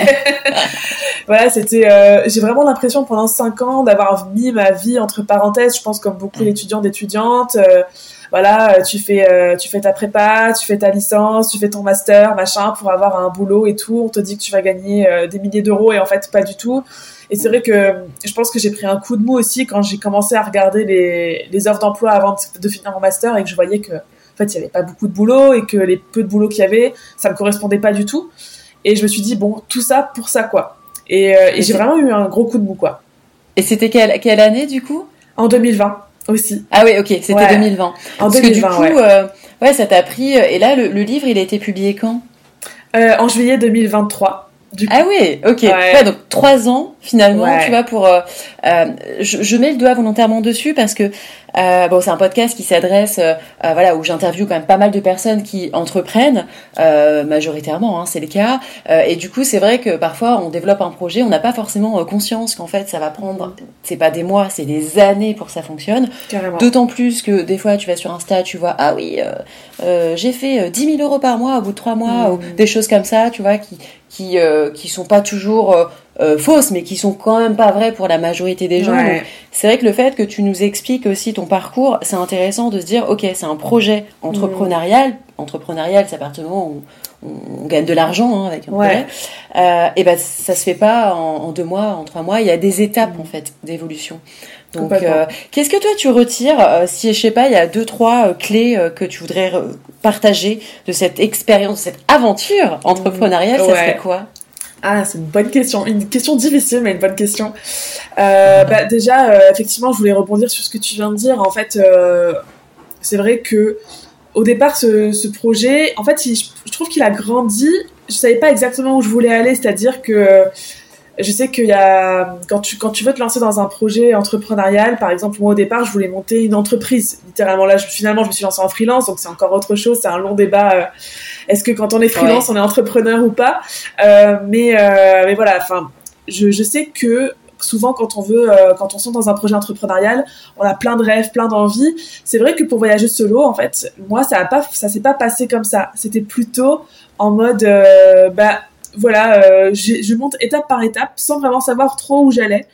Voilà, c'était, euh, j'ai vraiment l'impression pendant cinq ans d'avoir mis ma vie entre parenthèses. Je pense comme beaucoup d'étudiants, d'étudiantes. Euh, voilà, tu fais, euh, tu fais ta prépa, tu fais ta licence, tu fais ton master, machin, pour avoir un boulot et tout. On te dit que tu vas gagner euh, des milliers d'euros et en fait, pas du tout. Et c'est vrai que je pense que j'ai pris un coup de mou aussi quand j'ai commencé à regarder les, les offres d'emploi avant de, de finir mon master et que je voyais que, en fait, il n'y avait pas beaucoup de boulot et que les peu de boulot qu'il y avait, ça ne me correspondait pas du tout. Et je me suis dit, bon, tout ça pour ça, quoi. Et, euh, et j'ai vraiment eu un gros coup de mou, quoi. Et c'était quelle, quelle année, du coup ? En deux mille vingt aussi. Ah oui, ok, c'était ouais. deux mille vingt. En Parce deux mille vingt, que du coup, ouais. Euh, ouais, ça t'a pris... Et là, le, le livre, il a été publié quand ? euh, En juillet deux mille vingt-trois. Ah oui, ok. Ouais. Ouais, donc trois ans finalement, ouais. tu vois. Pour euh, euh, je, je mets le doigt volontairement dessus parce que euh, bon, c'est un podcast qui s'adresse, euh, euh, voilà, où j'interviewe quand même pas mal de personnes qui entreprennent, euh, majoritairement, hein, c'est le cas. Euh, et du coup, c'est vrai que parfois on développe un projet, on n'a pas forcément conscience qu'en fait ça va prendre, c'est pas des mois, c'est des années pour que ça fonctionne. Carrément. D'autant plus que des fois tu vas sur Insta, tu vois, ah oui, euh, euh, j'ai fait dix mille euros par mois au bout de trois mois, mmh. ou des choses comme ça, tu vois, qui qui euh, qui sont pas toujours euh, euh, fausses, mais qui sont quand même pas vraies pour la majorité des gens. Ouais. Donc, c'est vrai que le fait que tu nous expliques aussi ton parcours, c'est intéressant de se dire, ok, c'est un projet entrepreneurial. Mmh. Entrepreneurial, c'est à partir du moment où on, on gagne de l'argent, hein, avec un ouais. projet. Euh, et ben ça se fait pas en, en deux mois, en trois mois. Il y a des étapes mmh. en fait d'évolution. Donc, euh, qu'est-ce que toi tu retires, euh, si je sais pas, il y a deux trois euh, clés euh, que tu voudrais euh, partager de cette expérience, de cette aventure entrepreneuriale, mmh, ouais. ça serait quoi ? Ah, c'est une bonne question, une question difficile, mais une bonne question. Euh, bah, déjà, euh, effectivement, je voulais rebondir sur ce que tu viens de dire. En fait, euh, c'est vrai que au départ, ce, ce projet, en fait, il, je trouve qu'il a grandi. Je savais pas exactement où je voulais aller, c'est-à-dire que je sais qu'il y a, quand tu, quand tu veux te lancer dans un projet entrepreneurial, par exemple, moi au départ, je voulais monter une entreprise. Littéralement, là, je, finalement, je me suis lancée en freelance, donc c'est encore autre chose, c'est un long débat. Euh, est-ce que quand on est freelance, ouais. on est entrepreneur ou pas? Euh, mais, euh, mais voilà, enfin, je, je sais que souvent, quand on veut, euh, quand on se lance dans un projet entrepreneurial, on a plein de rêves, plein d'envies. C'est vrai que pour voyager solo, en fait, moi, ça a pas, ça s'est pas passé comme ça. C'était plutôt en mode, euh, bah, Voilà, euh, j'ai, je monte étape par étape sans vraiment savoir trop où j'allais.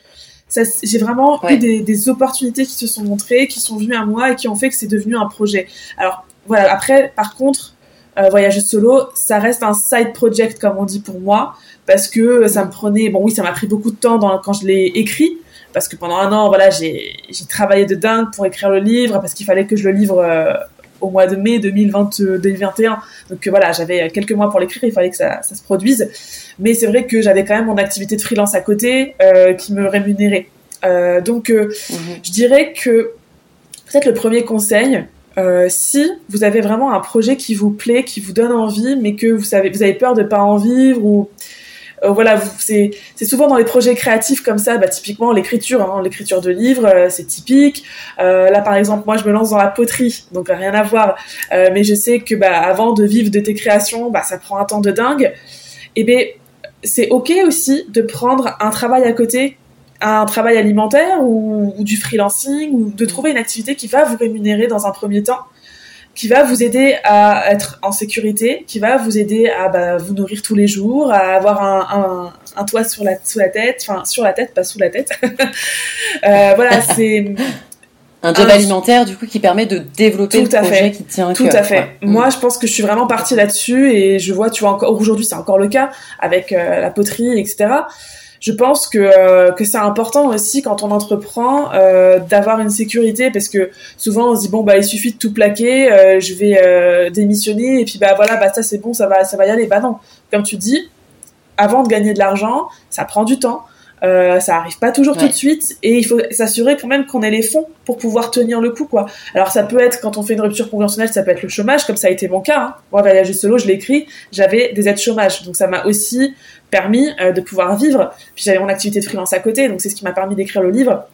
Ça, j'ai vraiment ouais. eu des, des opportunités qui se sont montrées, qui sont venues à moi et qui ont fait que c'est devenu un projet. Alors voilà, après, par contre, euh, voyager solo, ça reste un side project, comme on dit pour moi, parce que ça me prenait... Bon oui, ça m'a pris beaucoup de temps dans, quand je l'ai écrit, parce que pendant un an, voilà, j'ai, j'ai travaillé de dingue pour écrire le livre, parce qu'il fallait que je le livre... Euh, au mois de mai deux mille vingt, deux mille vingt et un. Donc euh, voilà, j'avais quelques mois pour l'écrire, il fallait que ça, ça se produise. Mais c'est vrai que j'avais quand même mon activité de freelance à côté euh, qui me rémunérait. Euh, donc euh, mmh. je dirais que peut-être le premier conseil, euh, si vous avez vraiment un projet qui vous plaît, qui vous donne envie, mais que vous, savez, vous avez peur de ne pas en vivre ou... Euh, voilà, vous, c'est, c'est souvent dans les projets créatifs comme ça, bah, typiquement l'écriture, hein, l'écriture de livres, euh, c'est typique. Euh, là, par exemple, moi, je me lance dans la poterie, donc rien à voir. Euh, mais je sais que, bah, avant de vivre de tes créations, bah, ça prend un temps de dingue. Et ben, c'est ok aussi de prendre un travail à côté, un travail alimentaire ou, ou du freelancing, ou de trouver une activité qui va vous rémunérer dans un premier temps, qui va vous aider à être en sécurité, qui va vous aider à bah, vous nourrir tous les jours, à avoir un, un, un toit sur la, sous la tête, enfin sur la tête, pas sous la tête. euh, voilà, c'est... Un job un... alimentaire, du coup, qui permet de développer tout le projet fait. Qui tient à cœur. Tout à fait. Ouais. Moi, je pense que je suis vraiment partie là-dessus et je vois, tu vois, encore aujourd'hui, c'est encore le cas avec euh, la poterie, et cetera. Je pense que euh, que c'est important aussi quand on entreprend euh, d'avoir une sécurité parce que souvent on se dit bon bah il suffit de tout plaquer, euh, je vais euh, démissionner et puis bah voilà bah ça c'est bon ça va ça va y aller. Bah non, comme tu dis, avant de gagner de l'argent, ça prend du temps. Euh, ça arrive pas toujours ouais. tout de suite, et il faut s'assurer quand même qu'on ait les fonds pour pouvoir tenir le coup, quoi. Alors ça peut être, quand on fait une rupture conventionnelle, ça peut être le chômage, comme ça a été mon cas, hein. Moi, Voyageuse Solo, je l'ai écrit, j'avais des aides chômage, donc ça m'a aussi permis euh, de pouvoir vivre, puis j'avais mon activité de freelance à côté, donc c'est ce qui m'a permis d'écrire le livre.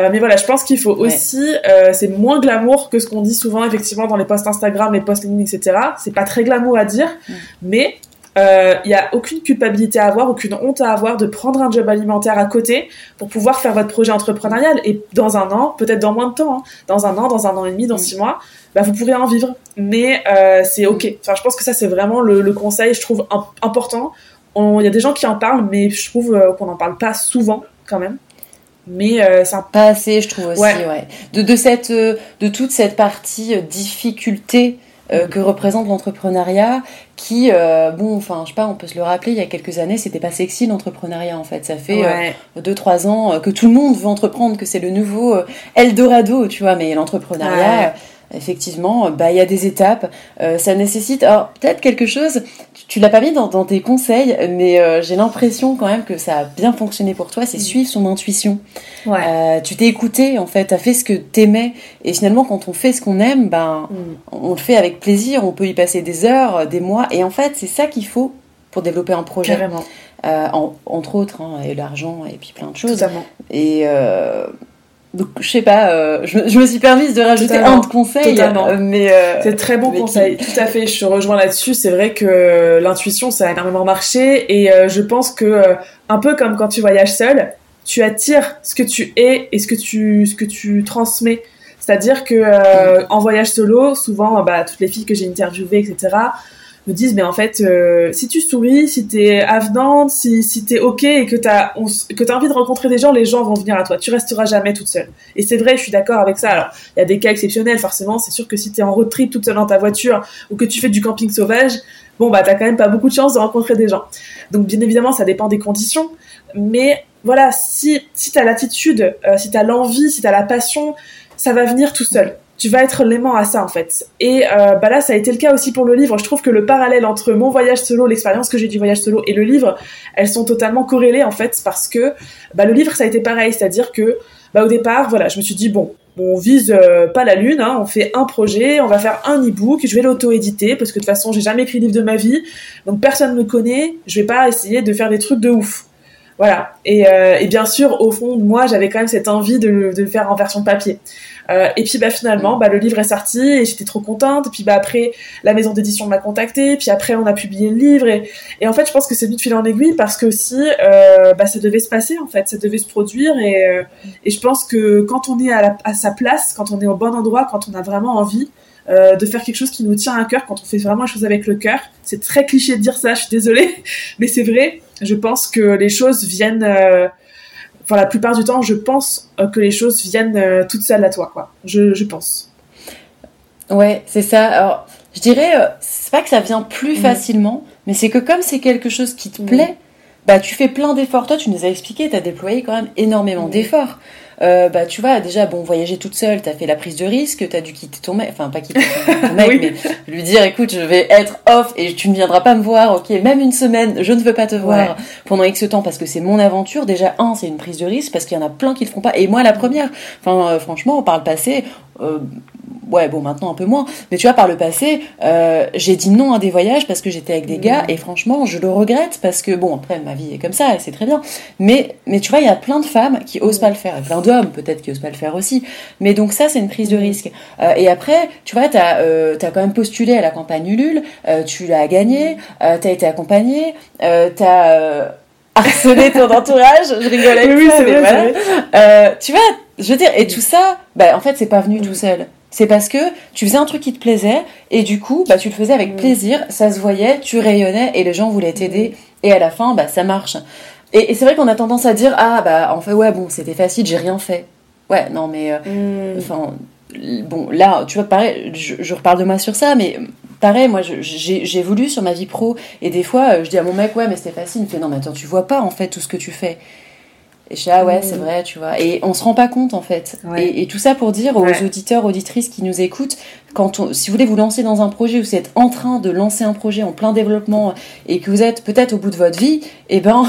Euh, mais voilà, je pense qu'il faut ouais. aussi, euh, c'est moins glamour que ce qu'on dit souvent, effectivement, dans les posts Instagram, les posts LinkedIn, et cetera. C'est pas très glamour à dire, ouais. mais il euh, n'y a aucune culpabilité à avoir, aucune honte à avoir de prendre un job alimentaire à côté pour pouvoir faire votre projet entrepreneurial. Et dans un an, peut-être dans moins de temps, hein, dans un an, dans un an et demi, dans six mois, bah vous pourrez en vivre. Mais euh, c'est OK. Enfin, je pense que ça, c'est vraiment le, le conseil, je trouve, imp- important. Il y a des gens qui en parlent, mais je trouve euh, qu'on n'en parle pas souvent quand même. Mais euh, c'est un... pas assez, je trouve aussi. Ouais. Ouais. De, de, cette, euh, de toute cette partie euh, difficulté Euh, que représente l'entrepreneuriat, qui, euh, bon, enfin, je sais pas, on peut se le rappeler, il y a quelques années, c'était pas sexy l'entrepreneuriat en fait. Ça fait ouais. euh, deux, trois ans euh, que tout le monde veut entreprendre, que c'est le nouveau euh, Eldorado, tu vois. Mais l'entrepreneuriat, ouais. euh, effectivement, bah, il y a des étapes, euh, ça nécessite. Alors, peut-être quelque chose, tu, tu l'as pas mis dans, dans tes conseils, mais euh, j'ai l'impression quand même que ça a bien fonctionné pour toi, c'est mmh. suivre son intuition. Ouais. Euh, tu t'es écouté en fait, t'as fait ce que t'aimais, et finalement quand on fait ce qu'on aime, ben, mm. on le fait avec plaisir, on peut y passer des heures, des mois, et en fait c'est ça qu'il faut pour développer un projet. Carrément. Euh, en, entre autres, hein, et l'argent et puis plein de choses. Totalement. Et euh, donc je sais pas, euh, je, je me suis permise de rajouter Totalement. un de conseils, euh, mais euh, c'est très bon conseil. Qui... Tout à fait, je te rejoins là-dessus. C'est vrai que l'intuition ça a énormément marché, et euh, je pense que euh, un peu comme quand tu voyages seul. Tu attires ce que tu es et ce que tu, ce que tu transmets. C'est-à-dire que euh, en voyage solo, souvent, bah, toutes les filles que j'ai interviewées, et cetera, me disent, mais en fait, euh, si tu souris, si t'es avenante, si, si t'es OK et que t'as, on, que t'as envie de rencontrer des gens, les gens vont venir à toi. Tu resteras jamais toute seule. Et c'est vrai, je suis d'accord avec ça. Alors, il y a des cas exceptionnels, forcément. C'est sûr que si t'es en road trip toute seule dans ta voiture ou que tu fais du camping sauvage, bon, bah, t'as quand même pas beaucoup de chance de rencontrer des gens. Donc, bien évidemment, ça dépend des conditions. Mais voilà, si, si t'as l'attitude, euh, si t'as l'envie, si t'as la passion, ça va venir tout seul. Tu vas être l'aimant à ça, en fait. Et euh, bah là, ça a été le cas aussi pour le livre. Je trouve que le parallèle entre mon voyage solo, l'expérience que j'ai du voyage solo et le livre, elles sont totalement corrélées, en fait, parce que bah, le livre, ça a été pareil. C'est-à-dire que, bah, au départ, voilà, je me suis dit, bon, on vise euh, pas la lune, hein, on fait un projet, on va faire un e-book, je vais l'auto-éditer, parce que de toute façon, j'ai jamais écrit de livre de ma vie, donc personne me connaît, je vais pas essayer de faire des trucs de ouf. Voilà. Et, euh, et bien sûr, au fond, moi, j'avais quand même cette envie de, de le faire en version papier. Euh, et puis, bah, finalement, bah, le livre est sorti et j'étais trop contente. Et puis, bah, après, la maison d'édition m'a contactée. Puis après, on a publié le livre. Et, et en fait, je pense que c'est venu de fil en aiguille parce que aussi, euh, bah, ça devait se passer, en fait. Ça devait se produire. Et, euh, et je pense que quand on est à, la, à sa place, quand on est au bon endroit, quand on a vraiment envie, Euh, de faire quelque chose qui nous tient à cœur, quand on fait vraiment les choses avec le cœur. C'est très cliché de dire ça, je suis désolée, mais c'est vrai. Je pense que les choses viennent... Euh... Enfin, la plupart du temps, je pense euh, que les choses viennent euh, toutes seules à toi, quoi. Je, je pense. Ouais, c'est ça. Alors, je dirais, euh, c'est pas que ça vient plus mmh. facilement, mais c'est que comme c'est quelque chose qui te mmh. plaît, bah, tu fais plein d'efforts. Toi, tu nous as expliqué, t'as déployé quand même énormément mmh. d'efforts. Euh, bah, tu vois, déjà, bon, voyager toute seule, t'as fait la prise de risque, t'as dû quitter ton mec, enfin, pas quitter ton mec, oui. mais lui dire, écoute, je vais être off et tu ne viendras pas me voir, ok, même une semaine, je ne veux pas te voir ouais. pendant X temps parce que c'est mon aventure. Déjà, un, c'est une prise de risque parce qu'il y en a plein qui le font pas. Et moi, la première, enfin, euh, franchement, par le passé, euh, ouais, bon, maintenant un peu moins, mais tu vois, par le passé, euh, j'ai dit non à des voyages parce que j'étais avec des mmh. gars et franchement, je le regrette parce que, bon, après, ma vie est comme ça et c'est très bien. Mais, mais tu vois, il y a plein de femmes qui osent mmh. pas le faire, plein de hommes peut-être qui osent pas le faire aussi, mais donc ça c'est une prise de risque. Euh, et après tu vois t'as, euh, t'as quand même postulé à la campagne Ulule, euh, tu l'as gagné, euh, t'as été accompagnée, euh, t'as euh, harcelé ton entourage, je rigole avec oui, ça, mais vrai, voilà. Euh, tu vois, je veux dire, et tout ça, bah, en fait c'est pas venu tout seul. C'est parce que tu faisais un truc qui te plaisait et du coup, bah, tu le faisais avec plaisir, ça se voyait, tu rayonnais et les gens voulaient t'aider et à la fin, bah, ça marche. Et, et c'est vrai qu'on a tendance à dire « Ah, bah, en fait, ouais, bon, c'était facile, j'ai rien fait. » Ouais, non, mais... Enfin, euh, mm. bon, là, tu vois, pareil, je, je reparle de moi sur ça, mais pareil, moi, je, j'ai, j'évolue sur ma vie pro, et des fois, je dis à mon mec « Ouais, mais c'était facile. » Il me fait « Non, mais attends, tu vois pas, en fait, tout ce que tu fais. » Et je suis là, ah ouais, mmh. c'est vrai, tu vois. Et on se rend pas compte, en fait. Ouais. Et, et tout ça pour dire aux ouais. auditeurs, auditrices qui nous écoutent, quand on, si vous voulez vous lancer dans un projet ou si vous êtes en train de lancer un projet en plein développement et que vous êtes peut-être au bout de votre vie, eh ben,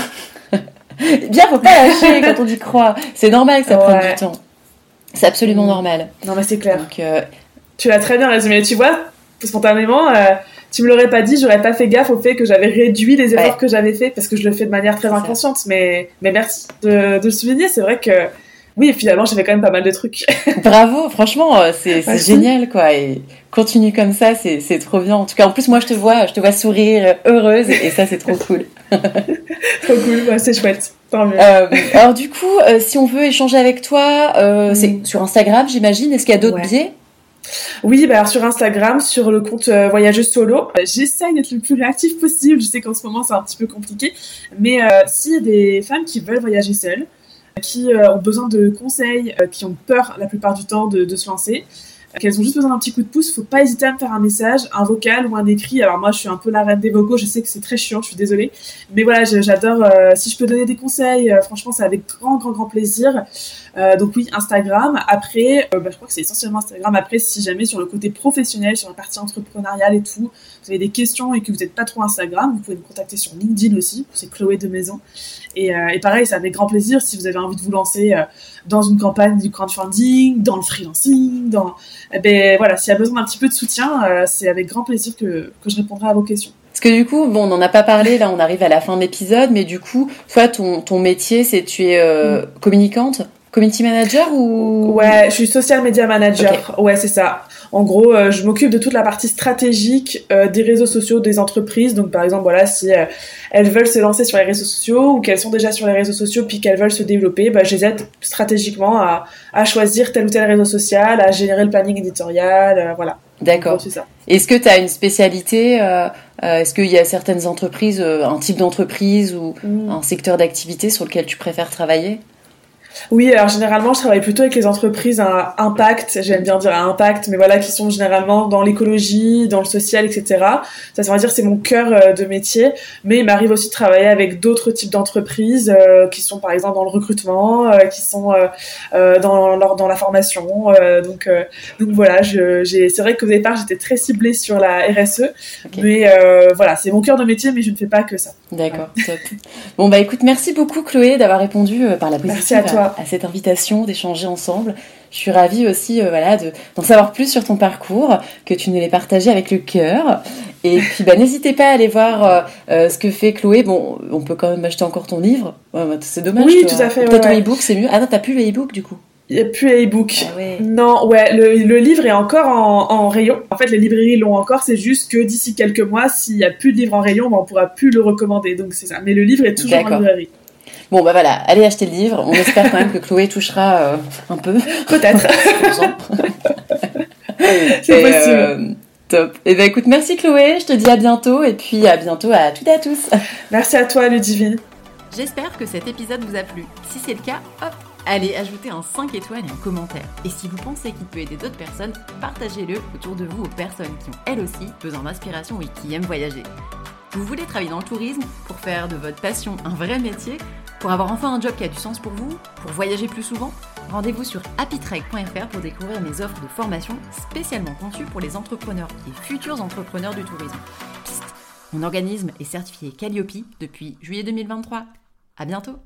bien, faut pas lâcher quand on y croit. C'est normal que ça ouais. prenne du temps. C'est absolument mmh. normal. Non, mais c'est clair. Donc, euh... tu l'as très bien résumé. Tu vois, spontanément... Euh... tu me l'aurais pas dit, j'aurais pas fait gaffe au fait que j'avais réduit les efforts ouais. que j'avais fait, parce que je le fais de manière très inconsciente, mais, mais merci de, de le souligner, c'est vrai que oui, finalement j'ai fait quand même pas mal de trucs. Bravo, franchement, c'est, c'est génial quoi, et continue comme ça, c'est, c'est trop bien. En tout cas, en plus moi je te vois, je te vois sourire, heureuse, et ça c'est trop cool. Trop cool, ouais, c'est chouette. Euh, alors du coup, euh, si on veut échanger avec toi, euh, mm. c'est sur Instagram j'imagine, est-ce qu'il y a d'autres ouais. biais? Oui, bah alors sur Instagram, sur le compte euh, Voyageuse Solo, euh, j'essaye d'être le plus réactif possible. Je sais qu'en ce moment c'est un petit peu compliqué, mais euh, s'il y a des femmes qui veulent voyager seules, qui euh, ont besoin de conseils, euh, qui ont peur la plupart du temps de, de se lancer, euh, qu'elles ont juste besoin d'un petit coup de pouce, faut pas hésiter à me faire un message, un vocal ou un écrit. Alors moi je suis un peu la reine des vocaux, je sais que c'est très chiant, je suis désolée, mais voilà, j'adore. Euh, si je peux donner des conseils, euh, franchement c'est avec grand grand grand plaisir. Euh, donc oui, Instagram. Après, euh, bah, je crois que c'est essentiellement Instagram. Après, si jamais sur le côté professionnel, sur la partie entrepreneuriale et tout, vous avez des questions et que vous n'êtes pas trop Instagram, vous pouvez me contacter sur LinkedIn aussi, c'est Chloé Demaison. Et, euh, et pareil, c'est avec grand plaisir si vous avez envie de vous lancer euh, dans une campagne du crowdfunding, dans le freelancing, dans... Eh ben, voilà, s'il y a besoin d'un petit peu de soutien, euh, c'est avec grand plaisir que, que je répondrai à vos questions. Parce que du coup, bon, on n'en a pas parlé, là on arrive à la fin de l'épisode, mais du coup, toi, ton, ton métier, c'est tu es euh, communicante ? Community manager ou... Ouais, je suis social media manager. Okay. Ouais, c'est ça. En gros, euh, je m'occupe de toute la partie stratégique euh, des réseaux sociaux des entreprises. Donc, par exemple, voilà, si euh, elles veulent se lancer sur les réseaux sociaux ou qu'elles sont déjà sur les réseaux sociaux puis qu'elles veulent se développer, bah, je les aide stratégiquement à, à choisir tel ou tel réseau social, à gérer le planning éditorial, euh, voilà. D'accord. En gros, c'est ça. Est-ce que tu as une spécialité euh, euh, est-ce qu'il y a certaines entreprises, euh, un type d'entreprise ou mmh. un secteur d'activité sur lequel tu préfères travailler ? Oui, alors généralement, je travaille plutôt avec les entreprises à impact, j'aime bien dire à impact, mais voilà, qui sont généralement dans l'écologie, dans le social, et cetera. Ça, ça veut dire c'est mon cœur de métier, mais il m'arrive aussi de travailler avec d'autres types d'entreprises euh, qui sont, par exemple, dans le recrutement, euh, qui sont euh, dans, dans, dans la formation. Euh, donc, euh, donc voilà, je, j'ai, c'est vrai qu'au départ, j'étais très ciblée sur la R S E, okay. mais euh, voilà, c'est mon cœur de métier, mais je ne fais pas que ça. D'accord, voilà. Top. Bon, bah écoute, merci beaucoup, Chloé, d'avoir répondu euh, par la positive. Merci à toi. À cette invitation d'échanger ensemble. Je suis ravie aussi euh, voilà, de, d'en savoir plus sur ton parcours, que tu nous l'aies partagé avec le cœur. Et puis, bah, n'hésitez pas à aller voir euh, ce que fait Chloé. Bon, on peut quand même acheter encore ton livre. Ouais, bah, c'est dommage. Oui, toi, tout à fait. Peut-être ouais, ton ouais. e-book, c'est mieux. Ah non, t'as plus le e-book, du coup. Il n'y a plus l'e-book. Ah ouais. Non, ouais, le, le livre est encore en, en rayon. En fait, les librairies l'ont encore, c'est juste que d'ici quelques mois, s'il n'y a plus de livre en rayon, bah, on ne pourra plus le recommander. Donc, c'est ça. Mais le livre est toujours D'accord. en librairie. Bon, bah voilà, allez acheter le livre. On espère quand même que Chloé touchera euh, un peu. Peut-être. C'est et, possible. Euh, top. Et bah écoute, merci Chloé, je te dis à bientôt et puis à bientôt à toutes et à tous. Merci à toi, Ludivine. J'espère que cet épisode vous a plu. Si c'est le cas, hop, allez ajouter un cinq étoiles et un commentaire. Et si vous pensez qu'il peut aider d'autres personnes, partagez-le autour de vous aux personnes qui ont elles aussi besoin d'inspiration et qui aiment voyager. Vous voulez travailler dans le tourisme pour faire de votre passion un vrai métier, pour avoir enfin un job qui a du sens pour vous, pour voyager plus souvent ? Rendez-vous sur happy trek point f r pour découvrir mes offres de formation spécialement conçues pour les entrepreneurs et futurs entrepreneurs du tourisme. Psst, mon organisme est certifié Qualiopi depuis juillet deux mille vingt-trois. À bientôt.